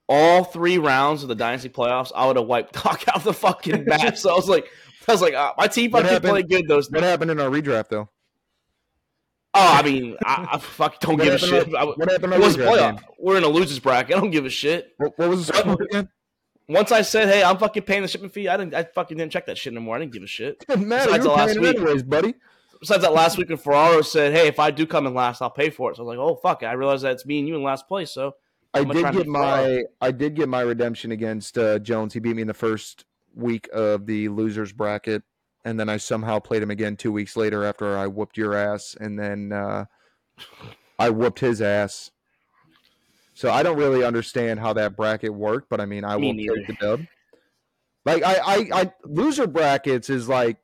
All three rounds of the Dynasty playoffs, I would have wiped Doc out the fucking map. So, I was like, my team fucking played good those days. What happened in our redraft, though? Oh, I mean, I fucking don't give a shit. What happened in our redraft? We're in a loser's bracket. I don't give a shit. What was the score again? Once I said, hey, I'm fucking paying the shipping fee, I fucking didn't check that shit anymore. I didn't give a shit. Didn't matter. Besides you were paying it anyways, buddy. Besides that last week when Ferraro said, hey, if I do come in last, I'll pay for it. So I was like, oh, fuck it. I realized that it's me and you in last place, so. I did get my redemption against Jones. He beat me in the first week of the losers bracket, and then I somehow played him again 2 weeks later after I whooped your ass, and then I whooped his ass. So I don't really understand how that bracket worked, but I mean, I will take the dub. Like I loser brackets is like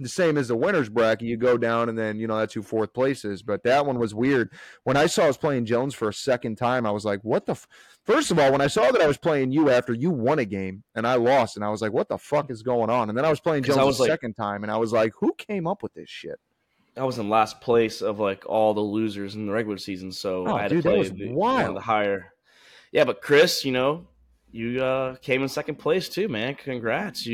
the same as the winners bracket. You go down, and then you know that's who fourth place is. But that one was weird. When I saw I was playing Jones for a second time, I was like, "What the?" First of all, when I saw that I was playing you after you won a game and I lost, and I was like, "What the fuck is going on?" And then I was playing Jones a second time, and I was like, "Who came up with this shit?" I was in last place of like all the losers in the regular season, so I had to play one of the higher. Yeah, but Chris, you know, you came in second place too, man. Congrats,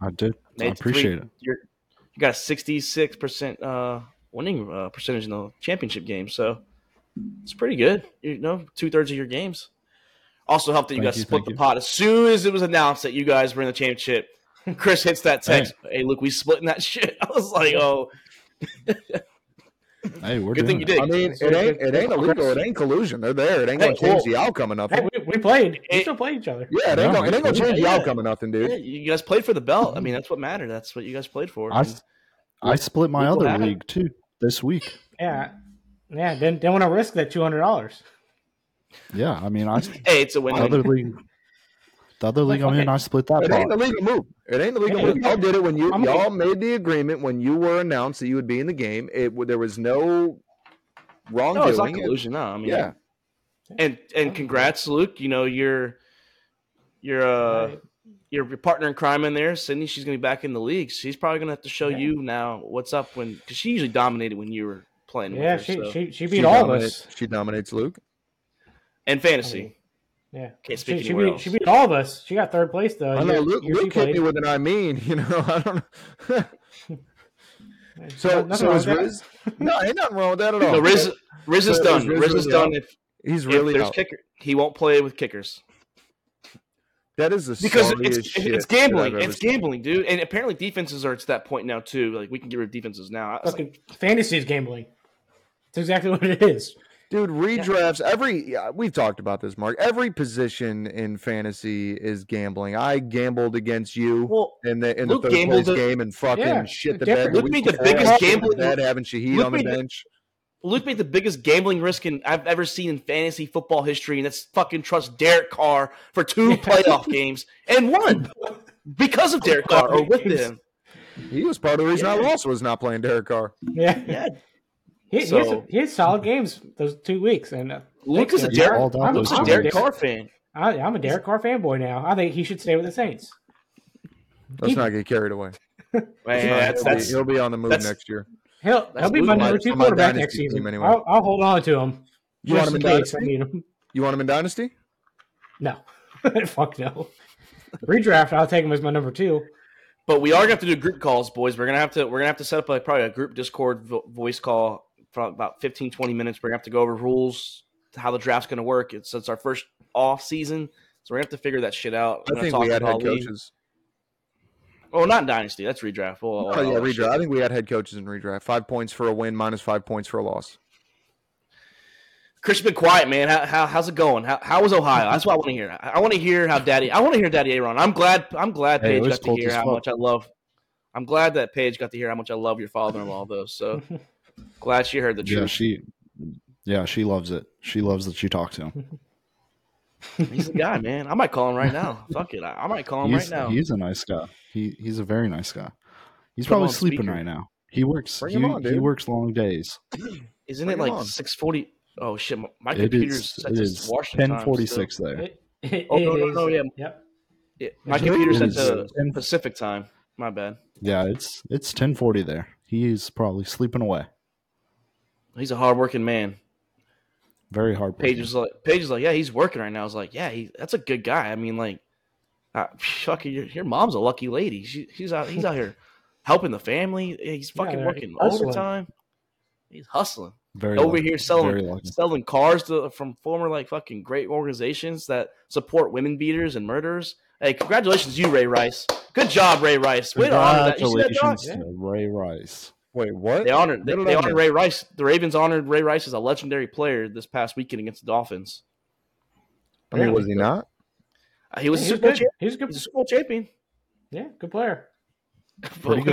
I did. I appreciate it. You got a 66% winning percentage in the championship game, so it's pretty good. You know, 2/3 of your games. Also helped that you guys split the pot as soon as it was announced that you guys were in the championship. Chris hits that text. Hey, look, we splitting that shit. I was like, oh. Hey, we're good thing you did. I mean, it ain't illegal. It ain't collusion. They're there. It ain't gonna change the outcome of nothing. Hey, we played. We still played each other. Yeah, it ain't gonna change the outcome of nothing, dude. Yeah, you guys played for the belt. I mean, that's what mattered. That's what you guys played for. I split my other league too this week. Yeah. Didn't want to risk that $200. Yeah, I mean, it's a win. The other league I'm in, I split that. It ain't the legal move. Y'all did it when y'all made the agreement when you were announced that you would be in the game. There was no wrongdoing. No, it's not collusion. No, I mean, And congrats, Luke. You know your partner in crime in there, Sydney. She's gonna be back in the league. She's probably gonna have to show you now what's up because she usually dominated when you were playing. Yeah, with her, she beat all of us. She dominates Luke. And fantasy. I mean, can't speak anywhere else. She beat all of us. She got third place, though. I know. Luke hit me with an I mean. You know, I don't know. So is Riz. No, ain't nothing wrong with that at all. No, Riz is done. Riz is done. He's really out. He won't play with kickers. That is the because it's gambling. It's gambling, dude. And apparently defenses are at that point now, too. Like, we can get rid of defenses now. Fantasy is gambling. That's exactly what it is. Dude, redrafts, we've talked about this, Mark. Every position in fantasy is gambling. I gambled against you in the third place game and fucking shit the bed. Luke made the biggest gambling risk. Having Shaheed on the bench. Luke made the biggest gambling risk I've ever seen in fantasy football history, and that's fucking trust Derek Carr for two playoff games and won because of Derek Carr or with him. He was part of the reason I lost was not playing Derek Carr. Yeah. He had solid games those 2 weeks. And Luke is a Derek Carr fan. I'm a Derek Carr fanboy now. I think he should stay with the Saints. Let's not get carried away. Man, he'll be on the move next year. He'll be my number two quarterback next season. Anyway. I'll hold on to him. You want him in Dynasty? I need him. You want him in Dynasty? No. Fuck no. Redraft, I'll take him as my number two. But we are going to have to do group calls, boys. We're gonna have to set up a group Discord voice call for about 15, 20 minutes. We're going to have to go over rules, how the draft's going to work. It's our first off season, so we're going to have to figure that shit out. I think we had head coaches. Oh, not Dynasty. That's redraft. Oh, no, yeah, redraft. Shit. I think we had head coaches in redraft. 5 points for a win, minus 5 points for a loss. Chris, been quiet, man. How's it going? How was Ohio? That's what I want to hear. I want to hear how Daddy. I want to hear Daddy A. Ron. I'm glad Paige got to hear how much I love. I'm glad that Paige got to hear how much I love your father-in-law, though. So glad she heard the truth. Yeah, she loves it. She loves that you talk to him. He's the guy, man. I might call him right now. Fuck it. I might call him right now. He's a nice guy. He's a very nice guy. He's probably sleeping right now. He works. He works long days. Isn't it like 6:40? Oh shit! My computer's set to Washington 10:46 so. There. Yeah. Yep. Yeah. My computer set to Pacific time. My bad. Yeah, it's 10:40 there. He's probably sleeping away. He's a hardworking man. Very hard. Paige is like, yeah, he's working right now. I was like, yeah, that's a good guy. I mean, like, fucking, your mom's a lucky lady. He's out here helping the family. He's fucking working overtime. He's hustling. Very over lucky. Here selling cars from former like fucking great organizations that support women beaters and murderers. Hey, congratulations to you, Ray Rice. Good job, Ray Rice. Way to honor that. Congratulations to Ray Rice. Wait, what? They honored Ray Rice. The Ravens honored Ray Rice as a legendary player this past weekend against the Dolphins. I mean, was he not? He was Super Bowl champion. He's a Super Bowl champion. Yeah, good player. When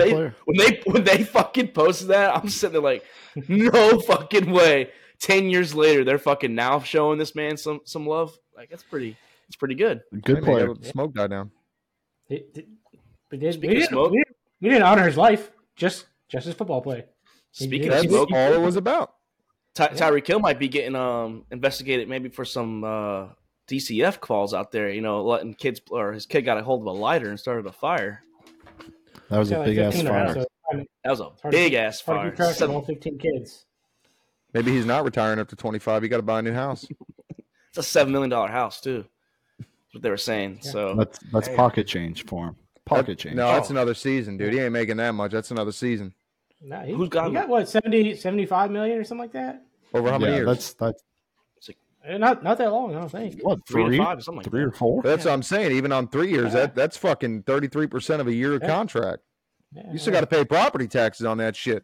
they fucking posted that, I'm sitting there like, no fucking way. 10 years later, they're fucking now showing this man some love. Like that's pretty good. Good player. Smoke died down. We didn't honor his life, just his football play. Speaking of smoke, all it was about. Tyreek Hill might be getting investigated maybe for some DCF calls out there. You know, letting kids or his kid got a hold of a lighter and started a fire. That was a big-ass fire. That was a big-ass fire. Hard to 15 kids. Maybe he's not retiring up to 25. He got to buy a new house. It's a $7 million house, too. That's what they were saying. Yeah. So That's pocket change for him. Pocket change. No, that's another season, dude. He ain't making that much. That's another season. Nah, he got what, 70, 75 million or something like that? Over how many years? That's Not that long, I don't think. What, 3 to 5 or something like that? 3 or 4? That's what I'm saying. Even on 3 years, that's fucking 33% of a year contract. Yeah, you still got to pay property taxes on that shit.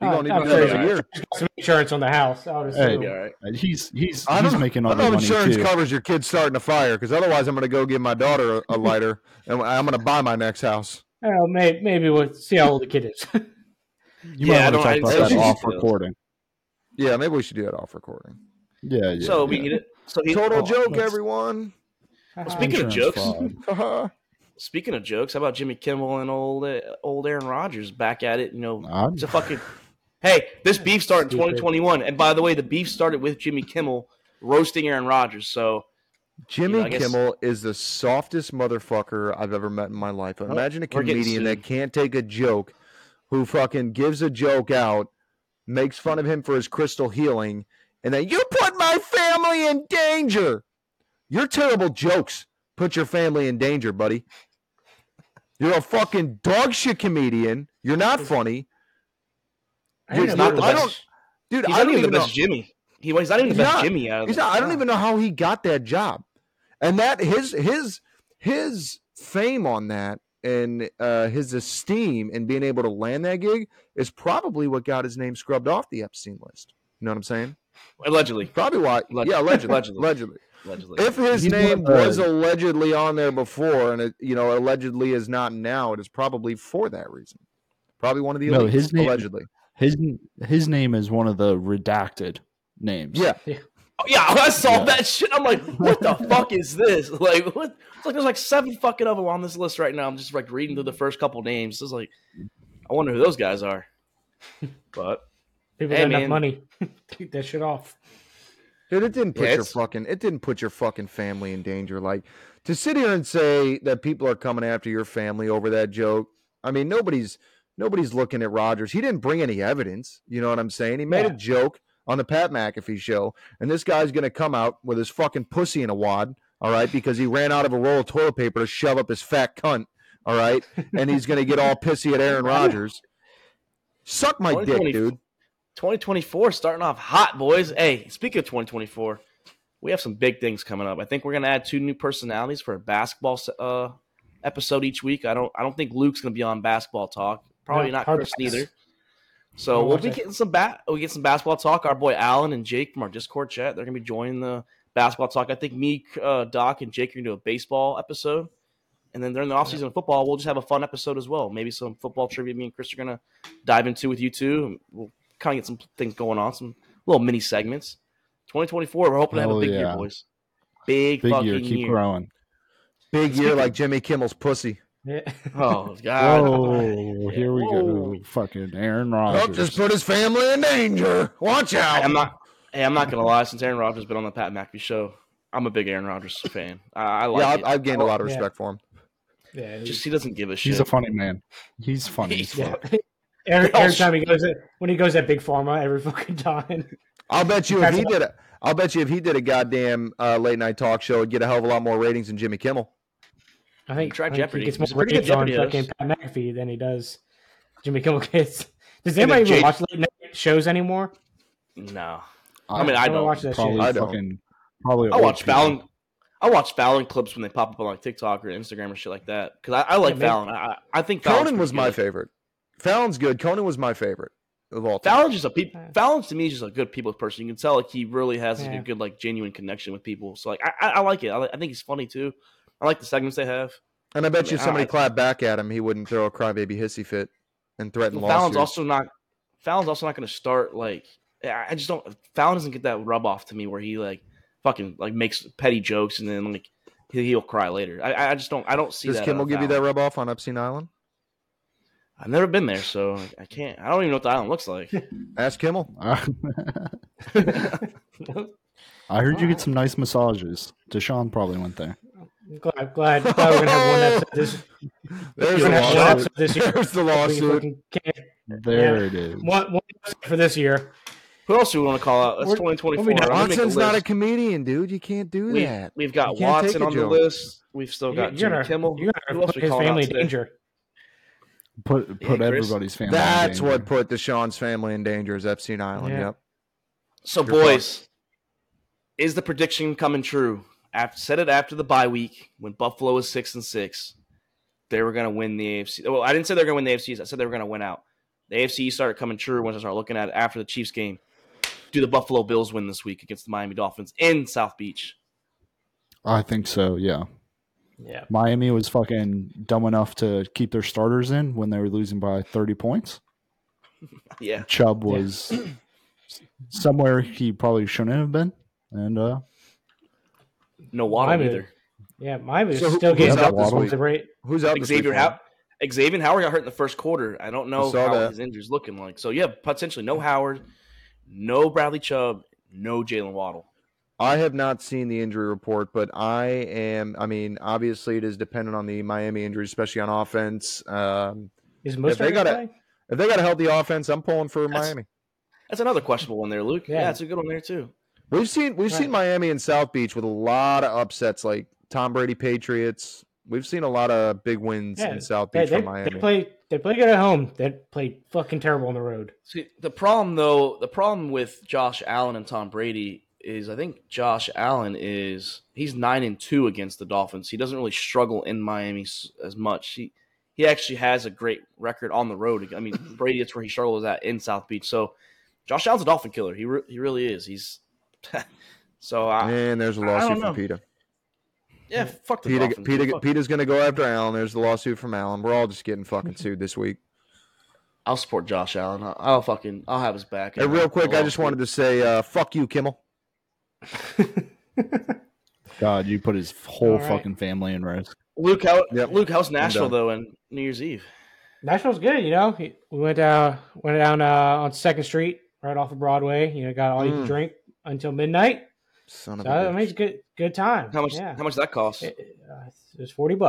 You're going to need to do that a year. Some insurance on the house. He's making all the money, insurance too. Covers your kids starting a fire, because otherwise I'm going to go give my daughter a lighter, and I'm going to buy my next house. Well, maybe we'll see how old the kid is. you might want to talk about that off recording. Yeah, maybe we should do that off recording. Yeah. So we get it. So total joke, everyone. Well, speaking of jokes, how about Jimmy Kimmel and old Aaron Rodgers back at it? You know, it's a fucking. Hey, this beef started in 2021, and by the way, the beef started with Jimmy Kimmel roasting Aaron Rodgers. So Jimmy Kimmel is the softest motherfucker I've ever met in my life. But imagine a comedian that can't take a joke, who fucking gives a joke out, makes fun of him for his crystal healing. And then you put my family in danger. Your terrible jokes put your family in danger, buddy. You're a fucking dog shit comedian. You're not funny. He's not the best. Dude, I don't even know. Jimmy. He's not even the best Jimmy out of it. I don't even know how he got that job. And that his fame on that and his esteem in being able to land that gig is probably what got his name scrubbed off the Epstein list. You know what I'm saying? Allegedly. Probably why. Yeah, allegedly. If his name was allegedly on there before and, allegedly is not now, it is probably for that reason. Probably one of the elites, allegedly. His name is one of the redacted names. Yeah. Oh, yeah, I saw that shit. I'm like, what the fuck is this? Like, what? It's like there's like 7 fucking of them on this list right now. I'm just like reading through the first couple names. It's like, I wonder who those guys are. But. People don't have money. Take that shit off. Dude, it didn't put your fucking family in danger. Like, to sit here and say that people are coming after your family over that joke. I mean, nobody's looking at Rodgers. He didn't bring any evidence. You know what I'm saying? He made a joke on the Pat McAfee show, and this guy's gonna come out with his fucking pussy in a wad, all right, because he ran out of a roll of toilet paper to shove up his fat cunt. all right? And he's going to get all pissy at Aaron Rodgers. Suck my dick, dude. 2024 starting off hot, boys. Hey, speaking of 2024, we have some big things coming up. I think we're going to add two new personalities for a basketball episode each week. I don't think Luke's going to be on Basketball Talk. Probably not Chris either. So we'll be getting some basketball talk. Our boy Alan and Jake from our Discord chat, they're going to be joining the basketball talk. I think me, Doc, and Jake are going to do a baseball episode. And then during the offseason of football, we'll just have a fun episode as well. Maybe some football trivia me and Chris are going to dive into with you two. We'll kind of get some things going on, some little mini segments. 2024, we're hoping to have a big year, boys. Big fucking year. Keep growing. Big year like Jimmy Kimmel's pussy. Yeah. Oh, God. Whoa, here we go. Fucking Aaron Rodgers. Don't just put his family in danger. Watch out. I'm not going to lie. Since Aaron Rodgers has been on the Pat McAfee show, I'm a big Aaron Rodgers fan. I like it. I've gained a lot of respect for him. Yeah, just he doesn't give a shit. He's a funny man. He's funny as fuck. Every time he goes, at Big Pharma, every fucking time. I'll bet you if he did a goddamn late night talk show, it'd get a hell of a lot more ratings than Jimmy Kimmel. I think Jeopardy. He gets more ratings on fucking Pat McAfee than he does Jimmy Kimmel gets. Does anybody even watch late night shows anymore? No, I mean I don't watch that shit. I don't. I watch Fallon. I watch Fallon clips when they pop up on like TikTok or Instagram or shit like that because I like Fallon. I think Conan was my favorite. Fallon's good. Conan was my favorite of all time. Fallon's to me is just a good people person. You can tell like he really has like, a good like genuine connection with people. So like I like it. I think he's funny too. I like the segments they have. And I bet if somebody clapped back at him, he wouldn't throw a crybaby hissy fit and threaten lawsuits. Fallon's also not going to start like I just don't. Fallon doesn't get that rub off to me where he like. Fucking like makes petty jokes and then like he'll cry later. I just don't. I don't see. Does Kimmel give you that rub off on Epstein Island? I've never been there, so I can't. I don't even know what the island looks like. Ask Kimmel. I heard you get some nice massages. Deshaun probably went there. I'm glad we're gonna have one episode this. There's the lawsuit. There's the lawsuit. There it is. One episode for this year. Who else do we want to call out? That's 2024. Watson's not a comedian, dude. You can't do that. We've got Watson on the list. We've still got Jimmy Kimmel. You're going to put his family in danger. Put everybody's family in danger. That's what put Deshaun's family in danger is Epstein Island. Yeah. Yep. So, boys, is the prediction coming true? I said it after the bye week when Buffalo was 6-6. They were going to win the AFC. Well, I didn't say they were going to win the AFC. I said they were going to win out. The AFC started coming true once I started looking at it after the Chiefs game. Do the Buffalo Bills win this week against the Miami Dolphins in South Beach? I think so, yeah. Yeah. Miami was fucking dumb enough to keep their starters in when they were losing by 30 points. Yeah. Chubb was somewhere he probably shouldn't have been. And no Waddle either. Yeah, Miami still gets out this week. Who's out this week? Xavier Howard got hurt in the first quarter. I don't know how his injury's looking like. So, yeah, potentially no Howard. No Bradley Chubb, no Jalen Waddle. I have not seen the injury report, but obviously it is dependent on the Miami injury, especially on offense. Is Mostert if they got a healthy offense, I'm pulling for Miami. That's another questionable one there, Luke. Yeah, it's a good one there too. We've seen Miami and South Beach with a lot of upsets, like Tom Brady Patriots. We've seen a lot of big wins in South Beach for Miami. They play good at home. They played fucking terrible on the road. See, the problem with Josh Allen and Tom Brady is I think Josh Allen he's 9-2 against the Dolphins. He doesn't really struggle in Miami as much. He actually has a great record on the road. I mean, Brady, that's where he struggles at in South Beach. So Josh Allen's a Dolphin killer. He really is. He's so. And there's a lawsuit from PETA. Yeah, fuck the Dolphins. PETA's going to go after Allen. There's the lawsuit from Allen. We're all just getting fucking sued this week. I'll support Josh Allen. I'll have his back. And real quick, I just wanted to say, fuck you, Kimmel. God, you put his whole fucking family in risk. Luke, how's Nashville though? And New Year's Eve. Nashville's good, you know. We went down on 2nd Street, right off of Broadway. You know, got all you can drink until midnight. Son of a bitch. I mean, it's good time. How much does that cost? It's $40.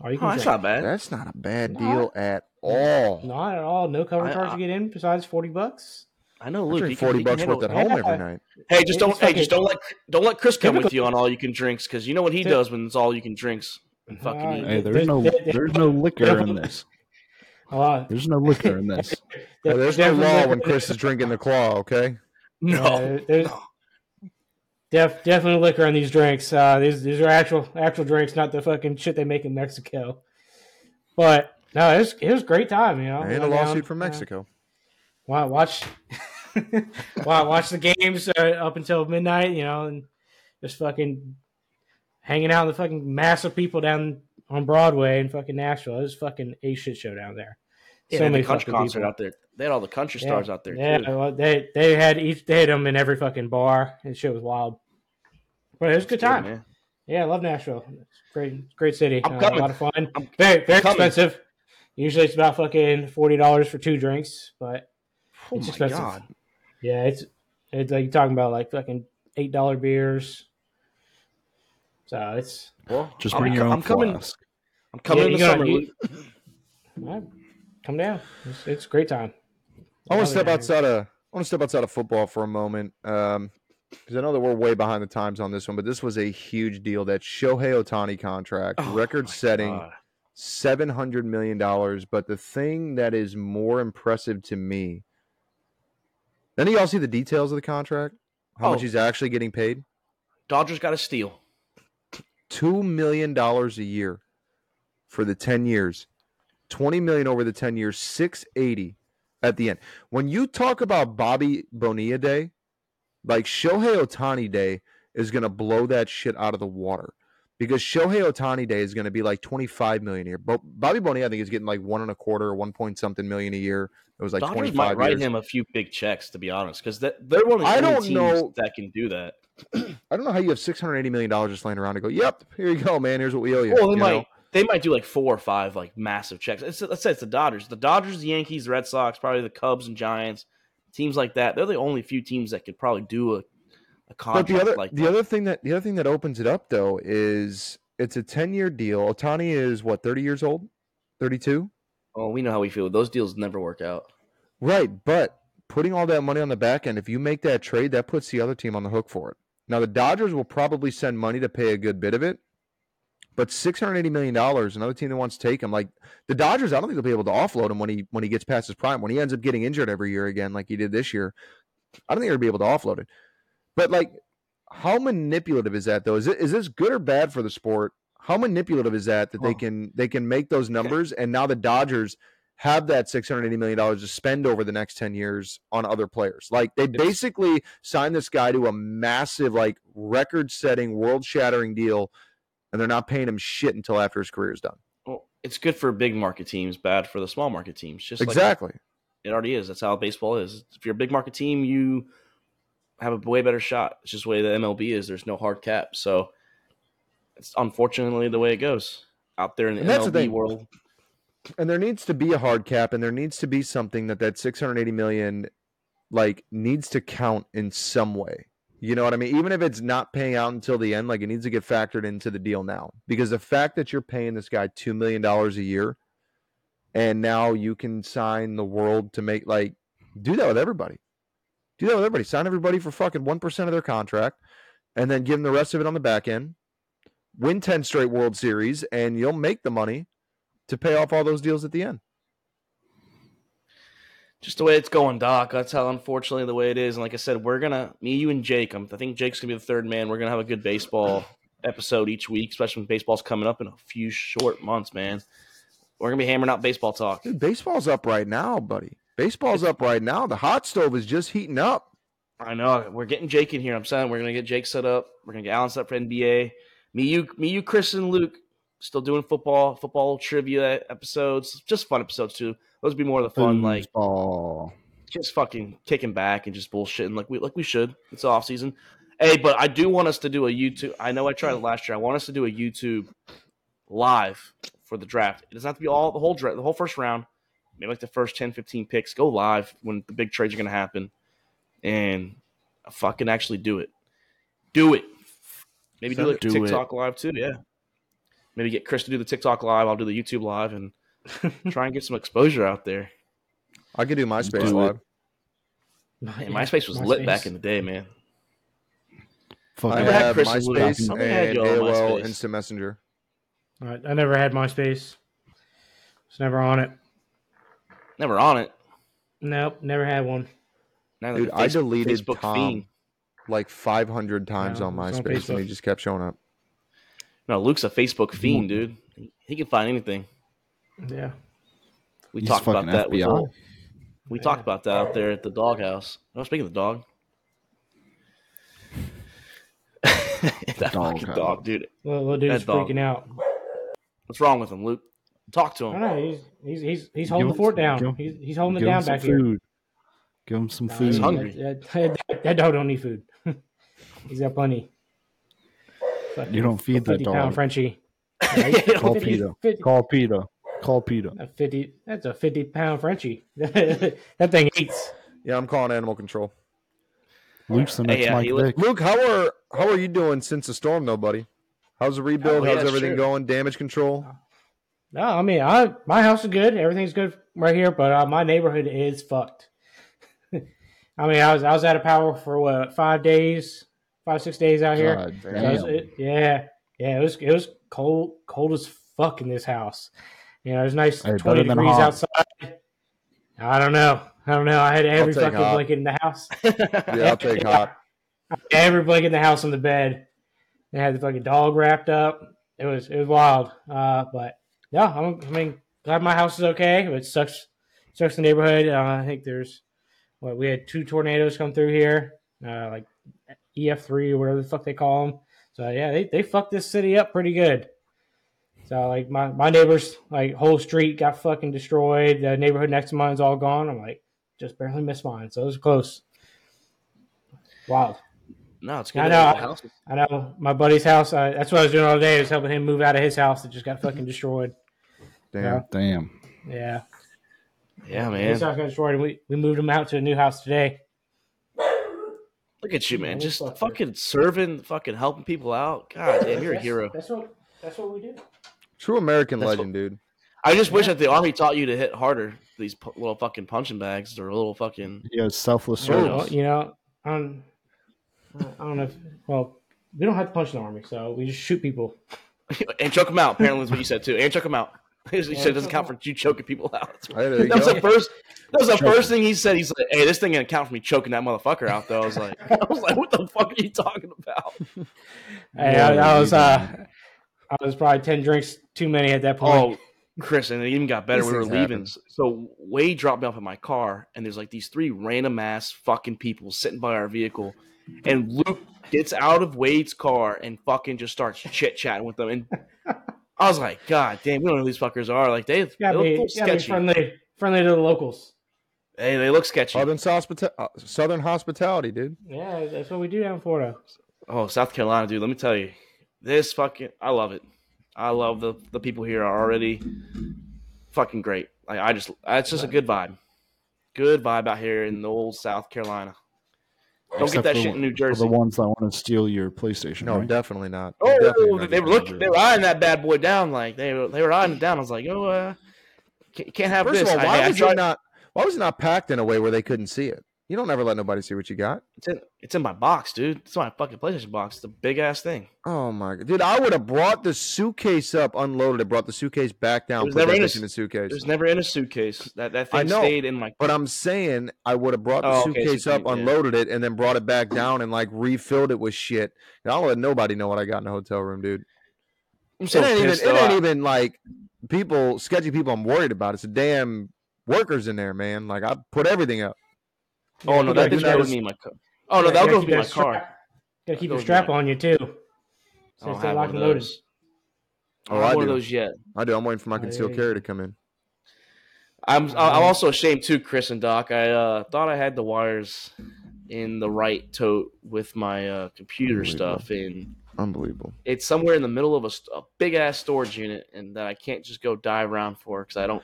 That's not bad. That's not a bad deal at all. Not at all. No cover charge to get in besides $40. I know, Luke. I drink $40 worth at home every night. Hey, just don't let Chris come with you on all you can drinks because you know what he does when it's all you can drinks. and fucking eat. Hey, there's no liquor in this. There's no liquor in this. Well, there's no law when Chris is drinking the claw, okay? No. Definitely liquor on these drinks. These are actual drinks, not the fucking shit they make in Mexico. But no, it was a great time, you know. And a lawsuit from Mexico. Watch the games up until midnight, you know, and just fucking hanging out with the fucking mass of people down on Broadway in fucking Nashville. It was fucking a shit show down there. Yeah, so many country concert people out there. They had all the country stars out there. Yeah, too. Well, they had them in every fucking bar, and shit was wild. But it was a good time. Man. Yeah, I love Nashville. Great city. A lot of fun. Very expensive. Usually it's about fucking $40 for two drinks, but it's expensive. God. Yeah, it's like you're talking about like fucking $8 beers. So it's just bring your own flask. I'm coming in the summer. Come down. It's a great time. I want to step outside of football for a moment, because I know that we're way behind the times on this one, but this was a huge deal. That Shohei Ohtani contract, record-setting, $700 million. But the thing that is more impressive to me, then you all see the details of the contract, how much he's actually getting paid. Dodgers got a steal. $2 million a year for the 10 years. $20 million over the 10 years, $680 at the end. When you talk about Bobby Bonilla Day, like Shohei Ohtani Day is going to blow that shit out of the water, because Shohei Ohtani Day is going to be like $25 million a year. But Bobby Bonilla, I think, is getting like $1.25 or 1 point something million a year. It was like Dodgers 25 might write years. Him a few big checks, to be honest, because they're one of the only teams that can do that. I don't know how you have $680 million just laying around and go, yep, here you go, man. Here's what we owe you. Well, they might do like 4 or 5 like massive checks. Let's say it's the Dodgers. The Dodgers, the Yankees, the Red Sox, probably the Cubs and Giants, teams like that. They're the only few teams that could probably do a contract The other thing that opens it up, though, is it's a 10-year deal. Ohtani is, 30 years old? 32? Oh, we know how we feel. Those deals never work out. Right, but putting all that money on the back end, if you make that trade, that puts the other team on the hook for it. Now, the Dodgers will probably send money to pay a good bit of it. But $680 million, another team that wants to take him, like the Dodgers, I don't think they'll be able to offload him when he gets past his prime, when he ends up getting injured every year again like he did this year. I don't think they'll be able to offload it. But, like, how manipulative is that, though? Is this good or bad for the sport? How manipulative is that they can make those numbers, and now the Dodgers have that $680 million to spend over the next 10 years on other players? Like, they basically signed this guy to a massive, like, record-setting, world-shattering deal, and they're not paying him shit until after his career is done. Well, it's good for big market teams, bad for the small market teams. Just exactly. Like it already is. That's how baseball is. If you're a big market team, you have a way better shot. It's just the way the MLB is. There's no hard cap. So it's unfortunately the way it goes out there in the MLB world. And there needs to be a hard cap, and there needs to be something that $680 million like needs to count in some way. You know what I mean? Even if it's not paying out until the end, like it needs to get factored into the deal now, because the fact that you're paying this guy $2 million a year and now you can sign the world to make like, do that with everybody. Sign everybody for fucking 1% of their contract and then give them the rest of it on the back end, win 10 straight World Series, and you'll make the money to pay off all those deals at the end. Just the way it's going, Doc. That's how, unfortunately, the way it is. And like I said, we're going to, me, you, and Jake, I think Jake's going to be the third man. We're going to have a good baseball episode each week, especially when baseball's coming up in a few short months, man. We're going to be hammering out baseball talk. Dude, baseball's up right now, buddy. The hot stove is just heating up. I know. We're getting Jake in here. I'm saying we're going to get Jake set up. We're going to get Alan set up for NBA. Me, you, Chris, and Luke still doing football trivia episodes. Just fun episodes, too. Those would be more of the fun, like just fucking kicking back and just bullshitting like we should. It's off season. Hey, but I do want us to do a YouTube. I know I tried it last year. I want us to do a YouTube live for the draft. It doesn't have to be all the whole draft, the whole first round. Maybe like the first 10, 15 picks. Go live when the big trades are going to happen, and I fucking actually do it. Do it. Maybe do like TikTok live too. Yeah. Maybe get Chris to do the TikTok live. I'll do the YouTube live and try and get some exposure out there. I could do MySpace live. Man, MySpace was lit back in the day, man. I have MySpace and AOL Instant Messenger. I never had MySpace. Was never on it. Never on it? Nope, never had one. Dude, I deleted Facebook Tom fiend like 500 times on MySpace, and he just kept showing up. No, Luke's a Facebook fiend, dude. He can find anything. Yeah. We talked about that. We talked about that out there at the doghouse. Oh, speaking of the dog. That fucking dog, dude. Little dude's freaking out. What's wrong with him, Luke? Talk to him. I don't know. He's holding the fort down. He's holding it down back here. Give him some food. He's hungry. That dog don't need food. He's got plenty. Like you don't feed that dog. 50-pound Frenchie. Call PETA. Call PETA. Call PETA. That's a 50-pound Frenchie. That thing eats. Yeah, I'm calling animal control. Luke's the next Mike Vick. Luke, how are you doing since the storm, though, buddy? How's the rebuild? How's everything going? Damage control? No, I mean, my house is good. Everything's good right here, but my neighborhood is fucked. I mean, I was out of power for what 5 days, 5-6 days out here. God, damn. It was cold as fuck in this house. You know, it was nice 20 degrees outside. I don't know. I had every fucking blanket in the house. Yeah, I'll take hot. Every blanket in the house on the bed. They had the fucking dog wrapped up. It was wild. But no, I mean, glad my house is okay. It sucks the neighborhood. I think there's we had 2 tornadoes come through here, like EF3 or whatever the fuck they call them. So yeah, they fucked this city up pretty good. So like my neighbor's like whole street got fucking destroyed. The neighborhood next to mine's all gone. I'm like just barely missed mine. So it was close. Wow. No, it's good. I know. My buddy's house. That's what I was doing all day. Was helping him move out of his house that just got fucking destroyed. Damn. Yeah. Yeah, man. His house got destroyed. We moved him out to a new house today. Look at you, man. Just fucking serving, fucking helping people out. God damn, you're a hero. That's what we do. True American legend, dude. I just wish that the Army taught you to hit harder. These little fucking punching bags or little fucking selfless service. You know, I don't know. We don't have to punch the Army, so we just shoot people and choke them out. Apparently, is what you said too. And choke them out. He said it doesn't count for you choking people out. That was the first thing he said. He's like, "Hey, this thing didn't count for me choking that motherfucker out." Though I was like, "What the fuck are you talking about?" Hey, I was probably 10 drinks too many at that point. Oh, Chris, and it even got better. We were leaving, so Wade dropped me off in my car, and there's like these 3 random ass fucking people sitting by our vehicle, and Luke gets out of Wade's car and fucking just starts chit chatting with them and. I was like, God damn, we don't know who these fuckers are. Like, they look sketchy. Friendly to the locals. Hey, they look sketchy. Southern hospitality, dude. Yeah, that's what we do down in Florida. Oh, South Carolina, dude. Let me tell you, this fucking I love it. I love the people here are already fucking great. Like, it's just a good vibe. Good vibe out here in the old South Carolina. Don't except get that shit in New Jersey. The ones that want to steal your PlayStation. No, right? Definitely not. Oh, they were looking. They were eyeing that bad boy down. Like they were eyeing it down. I was like, can't have this. First of all, why was it not packed in a way where they couldn't see it? You don't ever let nobody see what you got. It's in my box, dude. It's my fucking PlayStation box. It's a big ass thing. Oh my god, dude! I would have brought the suitcase up, unloaded it, brought the suitcase back down, put everything in the suitcase. It was never in a suitcase. That thing stayed in my. But I'm saying I would have brought the suitcase up, unloaded it, and then brought it back down and like refilled it with shit. And I'll let nobody know what I got in the hotel room, dude. I'm so pissed. It ain't even like sketchy people. I'm worried about. It's the damn workers in there, man. Like I put everything up. Yeah, oh no, that bitch was me in my car. Oh no, that was my car. Gotta keep your strap on you too. So I don't have one of those. I do. I'm waiting for my concealed carry to come in. I'm also ashamed too, Chris and Doc. I thought I had the wires in the right tote with my computer stuff, and unbelievable. It's somewhere in the middle of a big ass storage unit, and that I can't just go dive around for because I don't.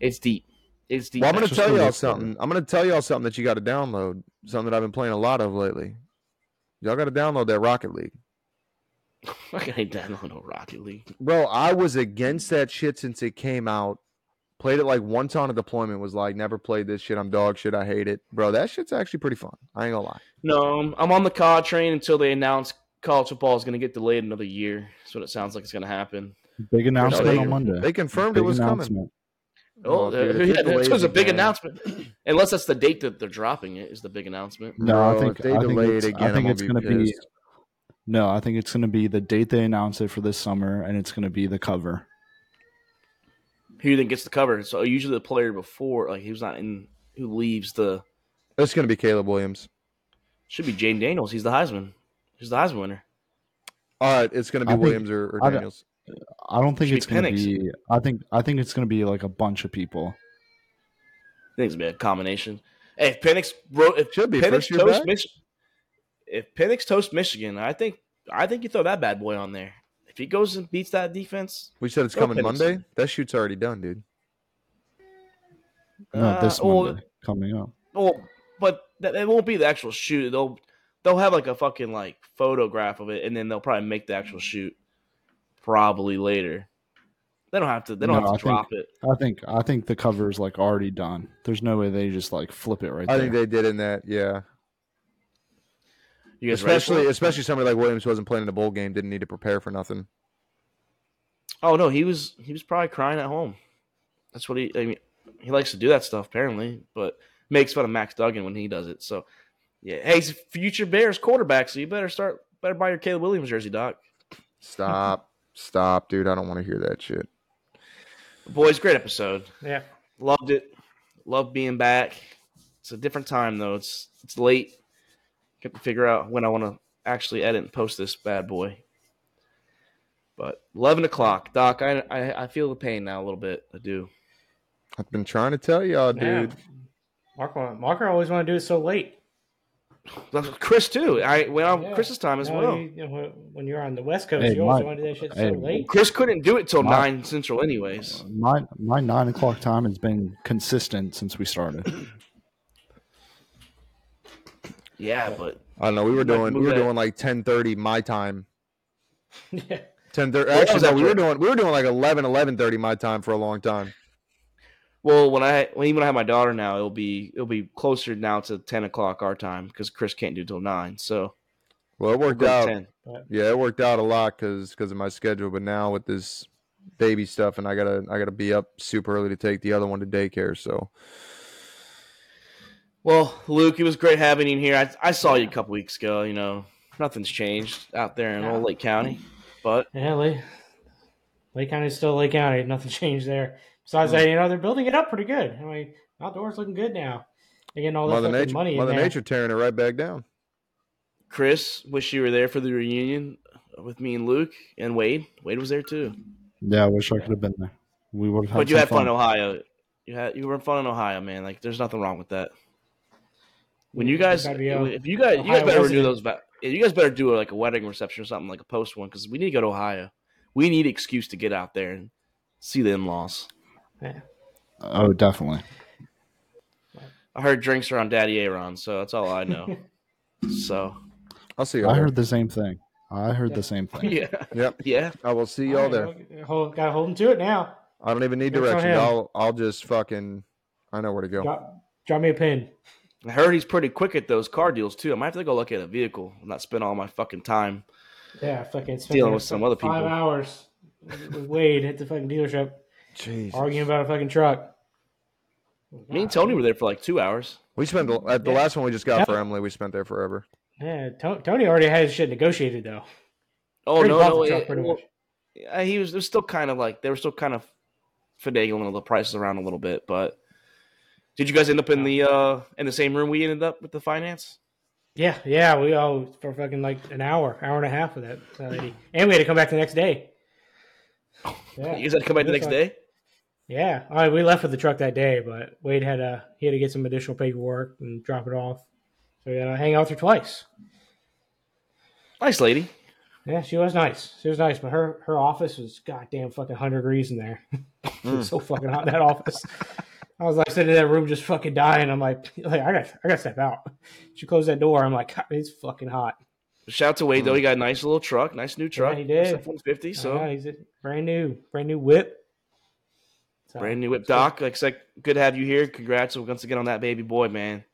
It's deep. Well, I'm going to tell y'all something. I'm going to tell y'all something that you got to download. Something that I've been playing a lot of lately. Y'all got to download that Rocket League. I can't download no Rocket League, bro. I was against that shit since it came out. Played it like once on a deployment. Was like, never played this shit. I'm dog shit. I hate it, bro. That shit's actually pretty fun. I ain't gonna lie. No, I'm on the COD train until they announce college football is going to get delayed another year. That's what it sounds like it's going to happen. Big announcement on Monday. They confirmed it was coming. Oh, this was a big announcement. Unless that's the date that they're dropping it is the big announcement. No, I think it's going to be. No, I think it's going to be the date they announce it for this summer, and it's going to be the cover. Who then gets the cover? So usually the player before, like who's not in, who leaves the. It's going to be Caleb Williams. Should be Jaden Daniels. He's the Heisman. He's the Heisman winner. All right, it's going to be Williams or Daniels. I don't think it's going to be. I think it's going to be like a bunch of people. I think it's going to be a combination. Hey, if Penix toasts Michigan, I think you throw that bad boy on there. If he goes and beats that defense, we said it's coming Penix. Monday. That shoot's already done, dude. Not this Monday coming up. Well, but it won't be the actual shoot. They'll have like a fucking like photograph of it, and then they'll probably make the actual shoot. Probably later. They don't have to. They don't have to drop it. I think the cover is like already done. There's no way they just like flip it right there. I think they did in that. Yeah. You guys especially somebody like Williams who wasn't playing in a bowl game, didn't need to prepare for nothing. Oh no, he was probably crying at home. That's what he likes to do that stuff apparently, but makes fun of Max Duggan when he does it. So yeah, hey, he's a future Bears quarterback, so you better buy your Caleb Williams jersey, Doc. Stop. Stop, dude. I don't want to hear that shit. Boys, great episode. Yeah. Loved it. Love being back. It's a different time, though. It's late. Got to figure out when I want to actually edit and post this bad boy. But 11 o'clock. Doc, I feel the pain now a little bit. I do. I've been trying to tell y'all, dude. Marker always want to do it so late. Chris too. Chris's time as well. When you're on the West Coast, you always want to do that shit so late. Chris couldn't do it till 9 Central, anyways. My 9 o'clock time has been consistent since we started. Yeah, but I don't know. We were doing like 10:30 my time. Yeah, 10:30. Actually, no, we were doing like 11:30 my time for a long time. Well, when I have my daughter now, it'll be closer now to 10 o'clock our time because Chris can't do till 9. So, well, it worked out. 10. Yeah, it worked out a lot because of my schedule. But now with this baby stuff, and I gotta be up super early to take the other one to daycare. So, well, Luke, it was great having you here. I saw you a couple weeks ago. You know, nothing's changed out there in old Lake County, but yeah, Lake County's still Lake County. Nothing changed there. Besides that, they're building it up pretty good. I mean, outdoors looking good now. They're getting all this money in there. Mother Nature tearing it right back down. Chris, wish you were there for the reunion with me and Luke and Wade. Wade was there too. Yeah, I wish I could have been there. We would have. But you had fun in Ohio. You were fun in Ohio, man. Like, there's nothing wrong with that. When you guys, if you guys better renew those. You guys better do like a wedding reception or something, like a post one, because we need to go to Ohio. We need an excuse to get out there and see the in-laws. Yeah. Oh, definitely. I heard drinks are on Daddy A, Ron, so that's all I know. So I'll see you. I heard the same thing. Yeah. Yep. Yeah. I will see y'all all right, there. Gotta hold them to it now. I don't even need directions. I'll just fucking. I know where to go. Drop me a pin. I heard he's pretty quick at those car deals too. I might have to go look at a vehicle and not spend all my fucking time. Yeah, fucking dealing with some other people. 5 hours with Wade at the fucking dealership. Jesus. Arguing about a fucking truck. Me and Tony were there for like 2 hours. We spent the last one we just got for Emily. We spent there forever. Yeah, Tony already had his shit negotiated though. Oh no, it was still kind of like they were still kind of finagling the prices around a little bit. But did you guys end up in the same room we ended up with the finance? Yeah, we all for fucking like an hour and a half with that lady, and we had to come back the next day. Yeah. You guys had to come back the next day. Yeah, all right. We left with the truck that day, but Wade had to get some additional paperwork and drop it off. So we had to hang out with her twice. Nice lady. Yeah, she was nice. But her office was goddamn fucking 100 degrees in there. It was so fucking hot in that office. I was like sitting in that room just fucking dying. I'm like I gotta step out. She closed that door. I'm like, God, it's fucking hot. Shout out to Wade though. He got a nice little truck, nice new truck. Yeah, he did. 150. So he's a brand new whip. So, brand new whip, Doc. Like, good to have you here. Congrats once again on that baby boy, man.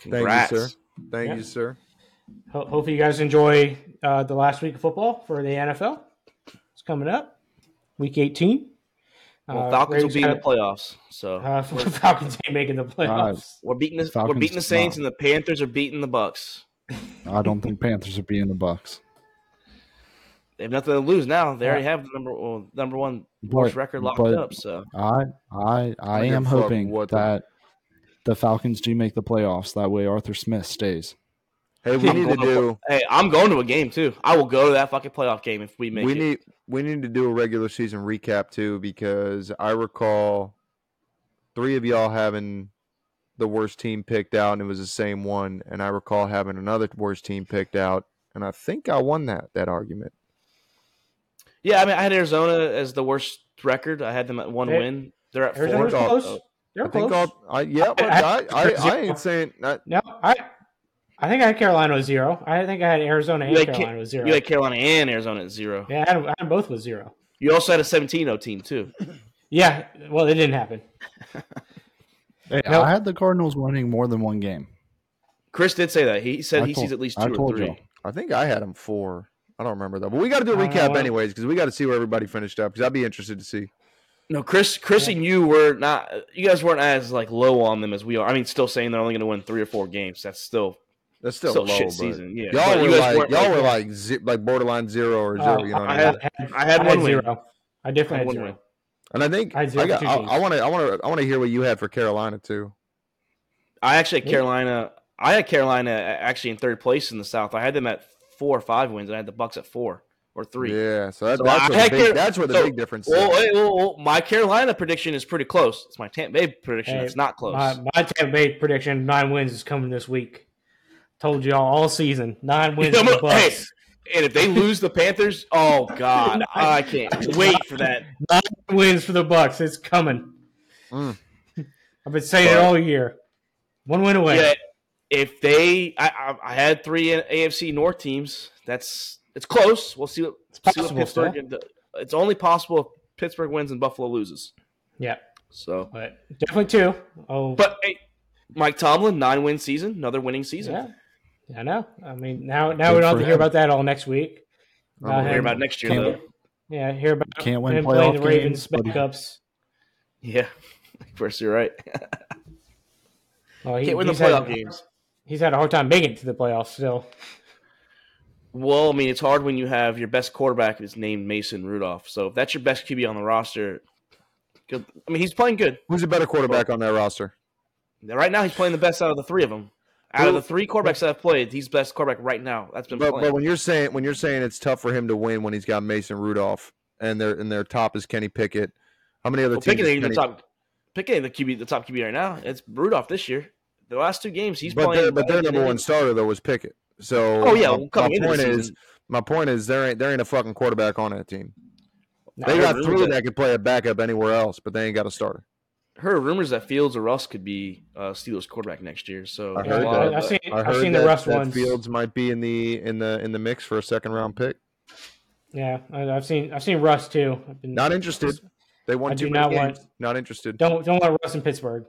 Congrats. Thank you, sir. Hopefully you guys enjoy the last week of football for the NFL. It's coming up. Week 18. Well, Falcons will be in the playoffs. So Falcons ain't making the playoffs. We're beating the Saints, and the Panthers are beating the Bucks. I don't think Panthers are beating the Bucks. They have nothing to lose now. They already have the number one worst record locked up. So I am hoping that the Falcons do make the playoffs. That way, Arthur Smith stays. Hey, I'm going to a game too. I will go to that fucking playoff game if we make it. We need to do a regular season recap too, because I recall three of y'all having the worst team picked out, and it was the same one. And I recall having another worst team picked out, and I think I won that argument. Yeah, I mean, I had Arizona as the worst record. I had them at one win. They're at Arizona's 4. I think I had Carolina with 0. I think I had Arizona and Carolina with 0. You had Carolina and Arizona at 0. Yeah, I had both with 0. You also had a 17-0 team, too. Yeah, well, it didn't happen. Hey, now, I had the Cardinals winning more than one game. Chris did say that. He said he sees at least 2 or 3. You. I think I had him 4. I don't remember though, but we got to do a recap anyways because we got to see where everybody finished up. Because I'd be interested to see. No, Chris, and you were not. You guys weren't as low on them as we are. I mean, still saying they're only going to win 3 or 4 games. That's still low, shit season. Yeah, y'all were like borderline 0 or 0. You know, I had 0. I definitely had 0. And I think I want to hear what you had for Carolina too. I actually had Carolina. I had Carolina actually in third place in the South. I had them at 4 or 5 wins, and I had the Bucks at 4 or 3. Yeah, so that's where the big difference is. Well, my Carolina prediction is pretty close. It's my Tampa Bay prediction. It's not close. My Tampa Bay prediction, 9 wins, is coming this week. Told y'all all season, 9 wins. Yeah, the Bucks. Hey, and if they lose the Panthers, oh God, I can't wait for that. 9 wins for the Bucks. It's coming. Mm. I've been saying it all year. 1 win away. Yeah. If they, I had 3 AFC North teams. It's close. We'll see. What Pittsburgh. It's only possible if Pittsburgh wins and Buffalo loses. Yeah. So but definitely 2. Oh, but hey, Mike Tomlin, 9 win season, another winning season. Yeah, I know. I mean, now we don't have to hear about that all next week. We'll hear about next year though. Yeah, hear about can't win playoff games, the Ravens backups. Yeah, of course you're right. Can't win the playoff games. He's had a hard time making it to the playoffs still. Well, I mean, it's hard when you have your best quarterback is named Mason Rudolph. So if that's your best QB on the roster, good. I mean, he's playing good. Who's the better quarterback on that roster? Right now, he's playing the best out of the 3 of them. Out of the 3 quarterbacks that have played, he's best quarterback right now. That's been playing. But when you're saying it's tough for him to win when he's got Mason Rudolph and their top is Kenny Pickett, how many other teams? Pickett ain't the top QB right now. It's Rudolph this year. The last 2 games, he's playing. But their number 1 starter though was Pickett. So, my point is, there ain't a fucking quarterback on that team. They got 3 that could play a backup anywhere else, but they ain't got a starter. Heard rumors that Fields or Russ could be Steelers quarterback next year. So I've seen the Russ ones. Fields might be in the mix for a second round pick. Yeah, I've seen Russ too. Not interested. They won too many games. Not interested. Don't want Russ in Pittsburgh.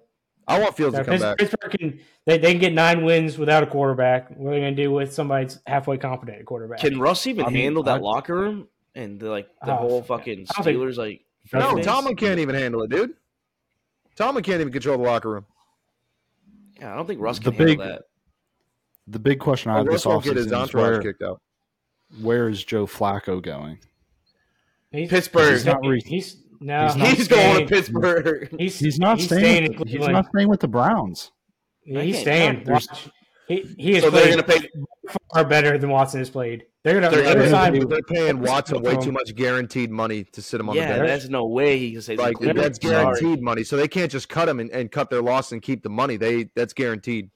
I want Fields to come back. Pittsburgh can get 9 wins without a quarterback. What are they going to do with somebody that's halfway competent at quarterback? Can Russ even handle that locker room and the whole fucking Steelers? No, Tomlin can't even handle it, dude. Tomlin can't even control the locker room. Yeah, I don't think Russ can handle that. The big question I have this offseason is where is Joe Flacco going? Pittsburgh. He's not going to Pittsburgh. He's not staying with the Browns. He's staying. He is playing far better than Watson has played. They're paying Watson way too much guaranteed money to sit him on the bench. There's no way he can say that's guaranteed money. So they can't just cut him and cut their loss and keep the money. That's guaranteed.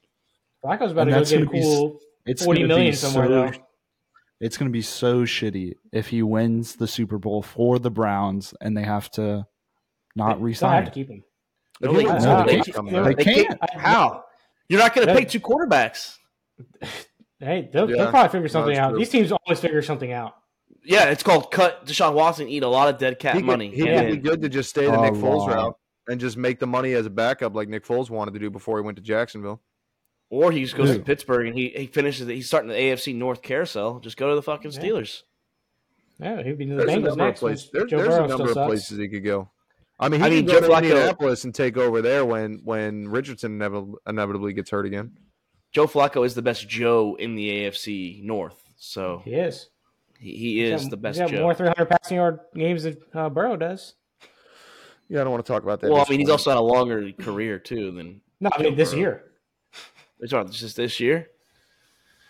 Flacco's about to go get a cool $40 million somewhere though. It's going to be so shitty if he wins the Super Bowl for the Browns and they have to not re-sign. They have to keep him. They can't. How? You're not going to pay 2 quarterbacks. Hey, they'll probably figure something out. True. These teams always figure something out. Yeah, it's called cut Deshaun Watson, eat a lot of dead cat money. He'd be good to just stay the Nick Foles route and just make the money as a backup like Nick Foles wanted to do before he went to Jacksonville. Or he just goes to Pittsburgh and he finishes it. He's starting the AFC North carousel. Just go to the fucking Steelers. Yeah, he'd be in the Bengals next. There's a number of places he could go. I mean, he could go to Indianapolis and take over there when Richardson inevitably gets hurt again. Joe Flacco is the best Joe in the AFC North. So he is. He is the best Joe. He's got more 300 passing yard games than Burrow does. Yeah, I don't want to talk about that. Well, I mean, he's also had a longer career, too, than no, I mean, Burrow. This year. It's just this year?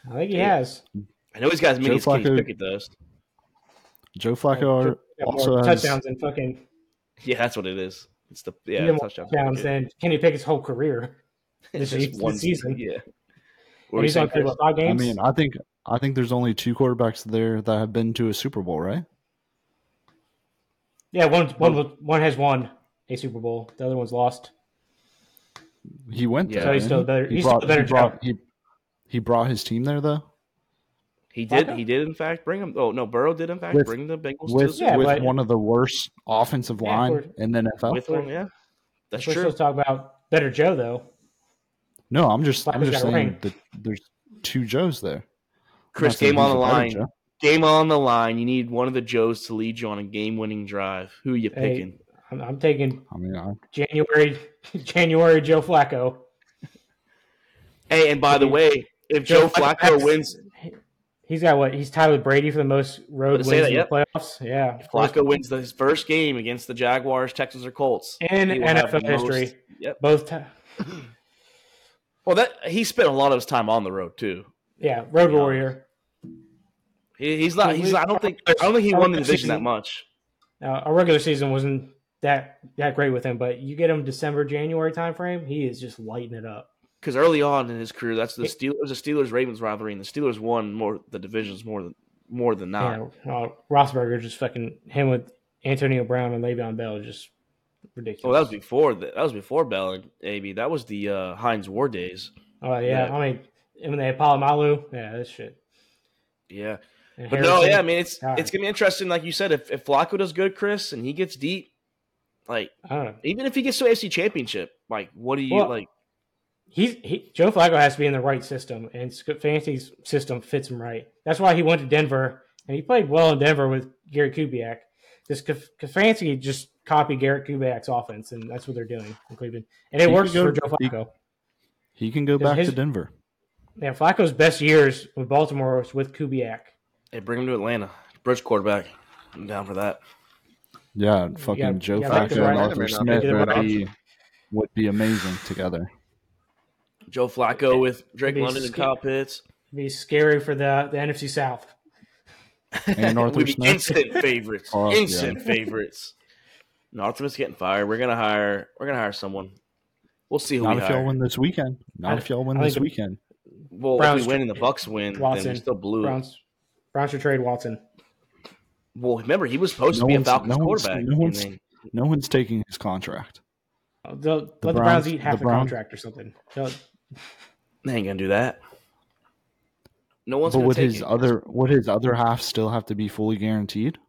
I think he has. I know he's got as many as Kenny Pickett does. Joe Flacco also has touchdowns and fucking. Yeah, that's what it is. It's the touchdowns than Kenny Pickett's whole career. This season, yeah. And he's on 5 games. I mean, I think there's only 2 quarterbacks there that have been to a Super Bowl, right? Yeah, one has won a Super Bowl. The other one's lost. He went there. So he's still better. He brought his team there, though. He did in fact bring him. Oh no, Burrow did in fact bring the Bengals with one of the worst offensive line in the NFL. With one, yeah, that's true. We're still talking about better Joe though. No, I'm just saying that there's 2 Joes there. Chris, game on the line. Game on the line. You need one of the Joes to lead you on a game-winning drive. Who are you picking? I'm taking. January Joe Flacco. Hey, and by the way, if Joe Flacco wins. He's got what? He's tied with Brady for the most road wins in the playoffs. Yeah. Flacco wins his first game against the Jaguars, Texans, or Colts. In NFL history. Yep. Both times. Well, he spent a lot of his time on the road too. Yeah, road warrior. I don't think he won the division that much. Our regular season wasn't that great with him, but you get him December, January timeframe, he is just lighting it up. Because early on in his career, it was a Steelers-Ravens rivalry, and the Steelers won the divisions more than not. Yeah, Roethlisberger just fucking him with Antonio Brown and Le'Veon Bell just ridiculous. Oh, that was before Bell and AB. That was the Hines Ward days. Oh yeah, I mean, and when they had Polamalu, yeah, this shit. Yeah, and but Harrison, no, yeah, I mean, it's gonna be interesting, like you said, if Flacco does good, Chris, and he gets deep, like I don't know. Even if he gets to AFC Championship, like what do you like? Joe Flacco has to be in the right system, and Fancy's system fits him right. That's why he went to Denver, and he played well in Denver with Gary Kubiak. Fancy just copied Garrett Kubiak's offense, and that's what they're doing in Cleveland. And it works for Joe Flacco. He can go back to Denver. Yeah, Flacco's best years with Baltimore was with Kubiak. Hey, bring him to Atlanta. Bridge quarterback. I'm down for that. Yeah, fucking Joe Flacco and Arthur Smith would be amazing together. Joe Flacco with Drake London and Kyle Pitts. It'd be scary for the NFC South. And Arthur Smith. Instant favorites. Favorites. No, Arthur Smith's getting fired. We're gonna hire someone. We'll see who we hire. Not if y'all win this weekend. Well, Browns if we win and the Bucks win, Watson. Then we still blew it. Browns should trade Watson. Well, remember, he was supposed to be a Falcons quarterback. No one's taking his contract. The Browns eat half the contract or something. They ain't gonna do that. No one's. But would his other half still have to be fully guaranteed?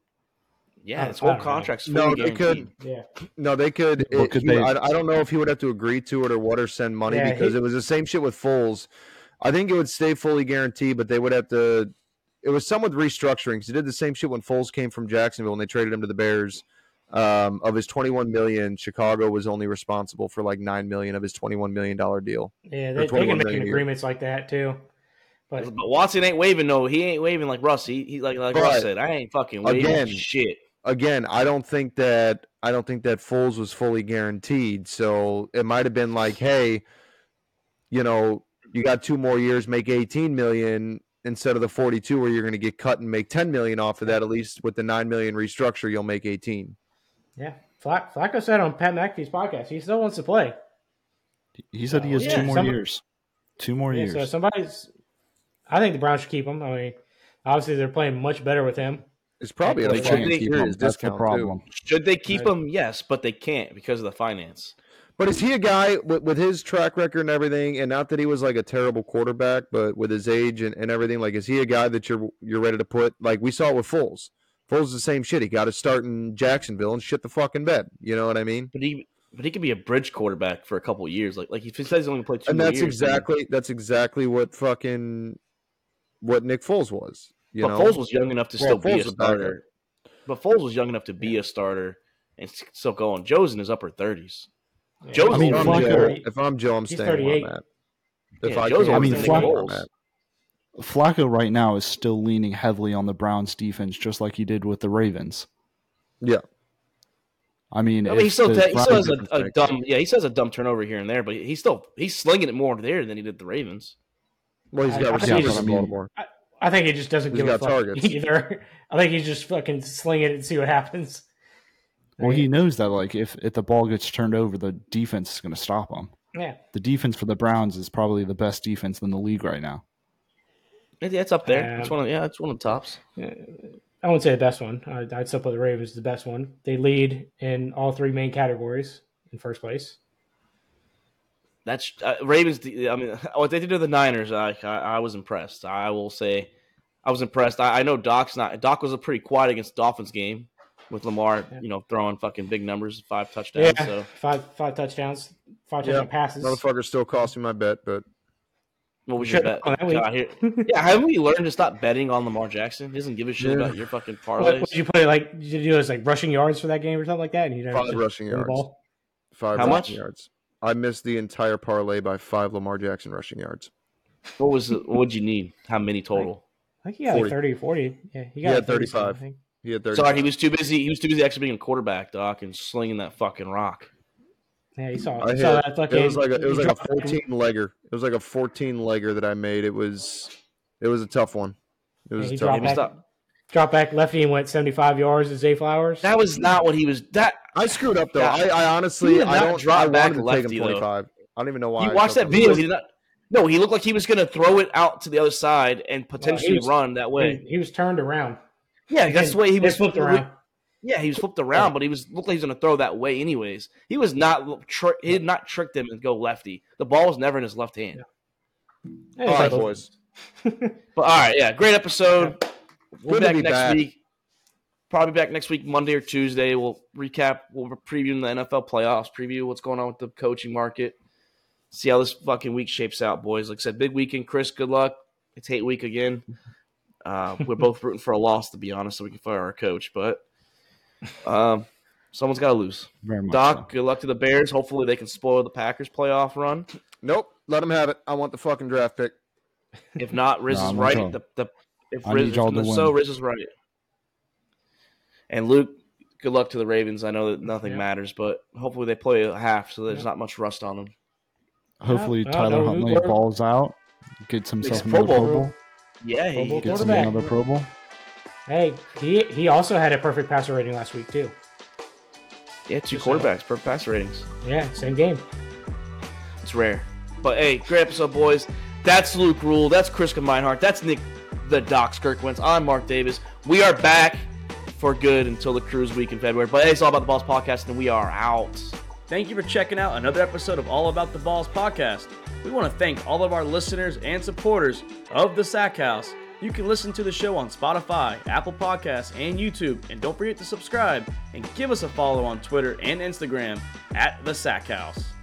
Yeah, his whole contract's fully guaranteed. They could. Yeah. No, they could. I don't know if he would have to agree to it or what or send money because it was the same shit with Foles. I think it would stay fully guaranteed, but they would have to. It was somewhat restructuring because they did the same shit when Foles came from Jacksonville and they traded him to the Bears. Of his $21 million, Chicago was only responsible for like $9 million of his $21 million deal. Yeah, they can make agreements like that too. But Watson ain't waving. No, he ain't waving like Russ. He like Russ said, I ain't fucking waving shit. Again, I don't think that Foles was fully guaranteed. So it might have been like, hey, you know, you got 2 more years, make $18 million. Instead of the 42, where you're going to get cut and make $10 million off of that. At least with the $9 million restructure, you'll make 18. Yeah, Flacco said on Pat McAfee's podcast, he still wants to play. He said he has 2 more years. 2 more years. So I think the Browns should keep him. I mean, obviously they're playing much better with him. It's probably a chance. That's the problem. Should they keep him? Yes, but they can't because of the finance. But is he a guy with his track record and everything, and not that he was like a terrible quarterback, but with his age and everything, like is he a guy that you're ready to put? Like we saw it with Foles. Foles is the same shit. He got to start in Jacksonville and shit the fucking bed. You know what I mean? But he could be a bridge quarterback for a couple of years. Like if he says he's only played 2 years. And that's exactly what Nick Foles was. You know? Foles was young enough to still be a starter. But Foles was young enough to be a starter and still going. Joe's in his upper 30s. Yeah. Joe's if I'm Joe, I'm staying where I'm at. Flacco right now is still leaning heavily on the Browns defense, just like he did with the Ravens. Yeah. I mean he still has a dumb turnover here and there, but he's slinging it more there than he did the Ravens. Well, he's got receivers on Baltimore. I think he just doesn't give a fuck either. I think he's just fucking slinging it and see what happens. Well, he knows that like if the ball gets turned over, the defense is going to stop him. Yeah, the defense for the Browns is probably the best defense in the league right now. It's up there. It's one of the tops. I wouldn't say the best one. I'd still put the Ravens as the best one. They lead in all three main categories in first place. That's Ravens. I mean, what they did to the Niners, I was impressed. I will say, I was impressed. I know Doc was a pretty quiet against Dolphins game with Lamar, throwing fucking big numbers, 5 touchdowns. Yeah, so. five touchdowns, 5 touchdown passes. Motherfucker still cost me my bet, but. What was your bet? Haven't we learned to stop betting on Lamar Jackson? He doesn't give a shit about your fucking parlays. What did you play? Like, did you do this, like rushing yards for that game or something like that? And you never 5 rushing yards. Ball? 5 How rushing much? Yards. I missed the entire parlay by 5 Lamar Jackson rushing yards. What did you need? How many total? I think he got 40. Like 30 or 40. Yeah, he had 35. He had 30. Sorry, he was too busy. He was too busy actually being a quarterback, Doc, and slinging that fucking rock. Yeah, you saw it. It was like a 14-legger. It was like a 14-legger that I made. It was a tough one. It was a tough one. Drop back lefty and went 75 yards to Zay Flowers. That was not what he was. That I screwed up though. Yeah. I honestly I don't drop back lefty. 25. I don't even know why. You watched that video. He did not. No, he looked like he was going to throw it out to the other side and potentially run that way. He was turned around. Yeah, that's the way he was flipped around. Yeah, he was flipped around, but looked like he was going to throw that way anyways. He was not he did not trick them and go lefty. The ball was never in his left hand. Yeah. All right, boys. Great episode. We'll be back next week. Probably back next week, Monday or Tuesday. We'll recap. We'll preview the NFL playoffs. Preview what's going on with the coaching market. See how this fucking week shapes out, boys. Like I said, big weekend, Chris. Good luck. It's hate week again. We're both rooting for a loss, to be honest, so we can fire our coach, but. Someone's got to lose. Doc, so. Good luck to the Bears. Hopefully they can spoil the Packers playoff run. Nope, let them have it. I want the fucking draft pick. If not, Riz is right. Riz is right. And Luke, good luck to the Ravens. I know that nothing matters, but hopefully they play a half, so there's not much rust on them. Hopefully Tyler Huntley balls out, gets himself another Pro Bowl. Yeah, he gets another Pro Bowl. Hey, he also had a perfect passer rating last week, too. Yeah, 2 quarterbacks, perfect passer ratings. Yeah, same game. It's rare. But, hey, great episode, boys. That's Luke Rule. That's Chris Gemeinhart. That's Nick the Doc Kirkwins. I'm Mark Davis. We are back for good until the cruise week in February. But, hey, it's All About the Balls podcast, and we are out. Thank you for checking out another episode of All About the Balls podcast. We want to thank all of our listeners and supporters of the Sack House. You can listen to the show on Spotify, Apple Podcasts, and YouTube. And don't forget to subscribe and give us a follow on Twitter and Instagram at The Sack House.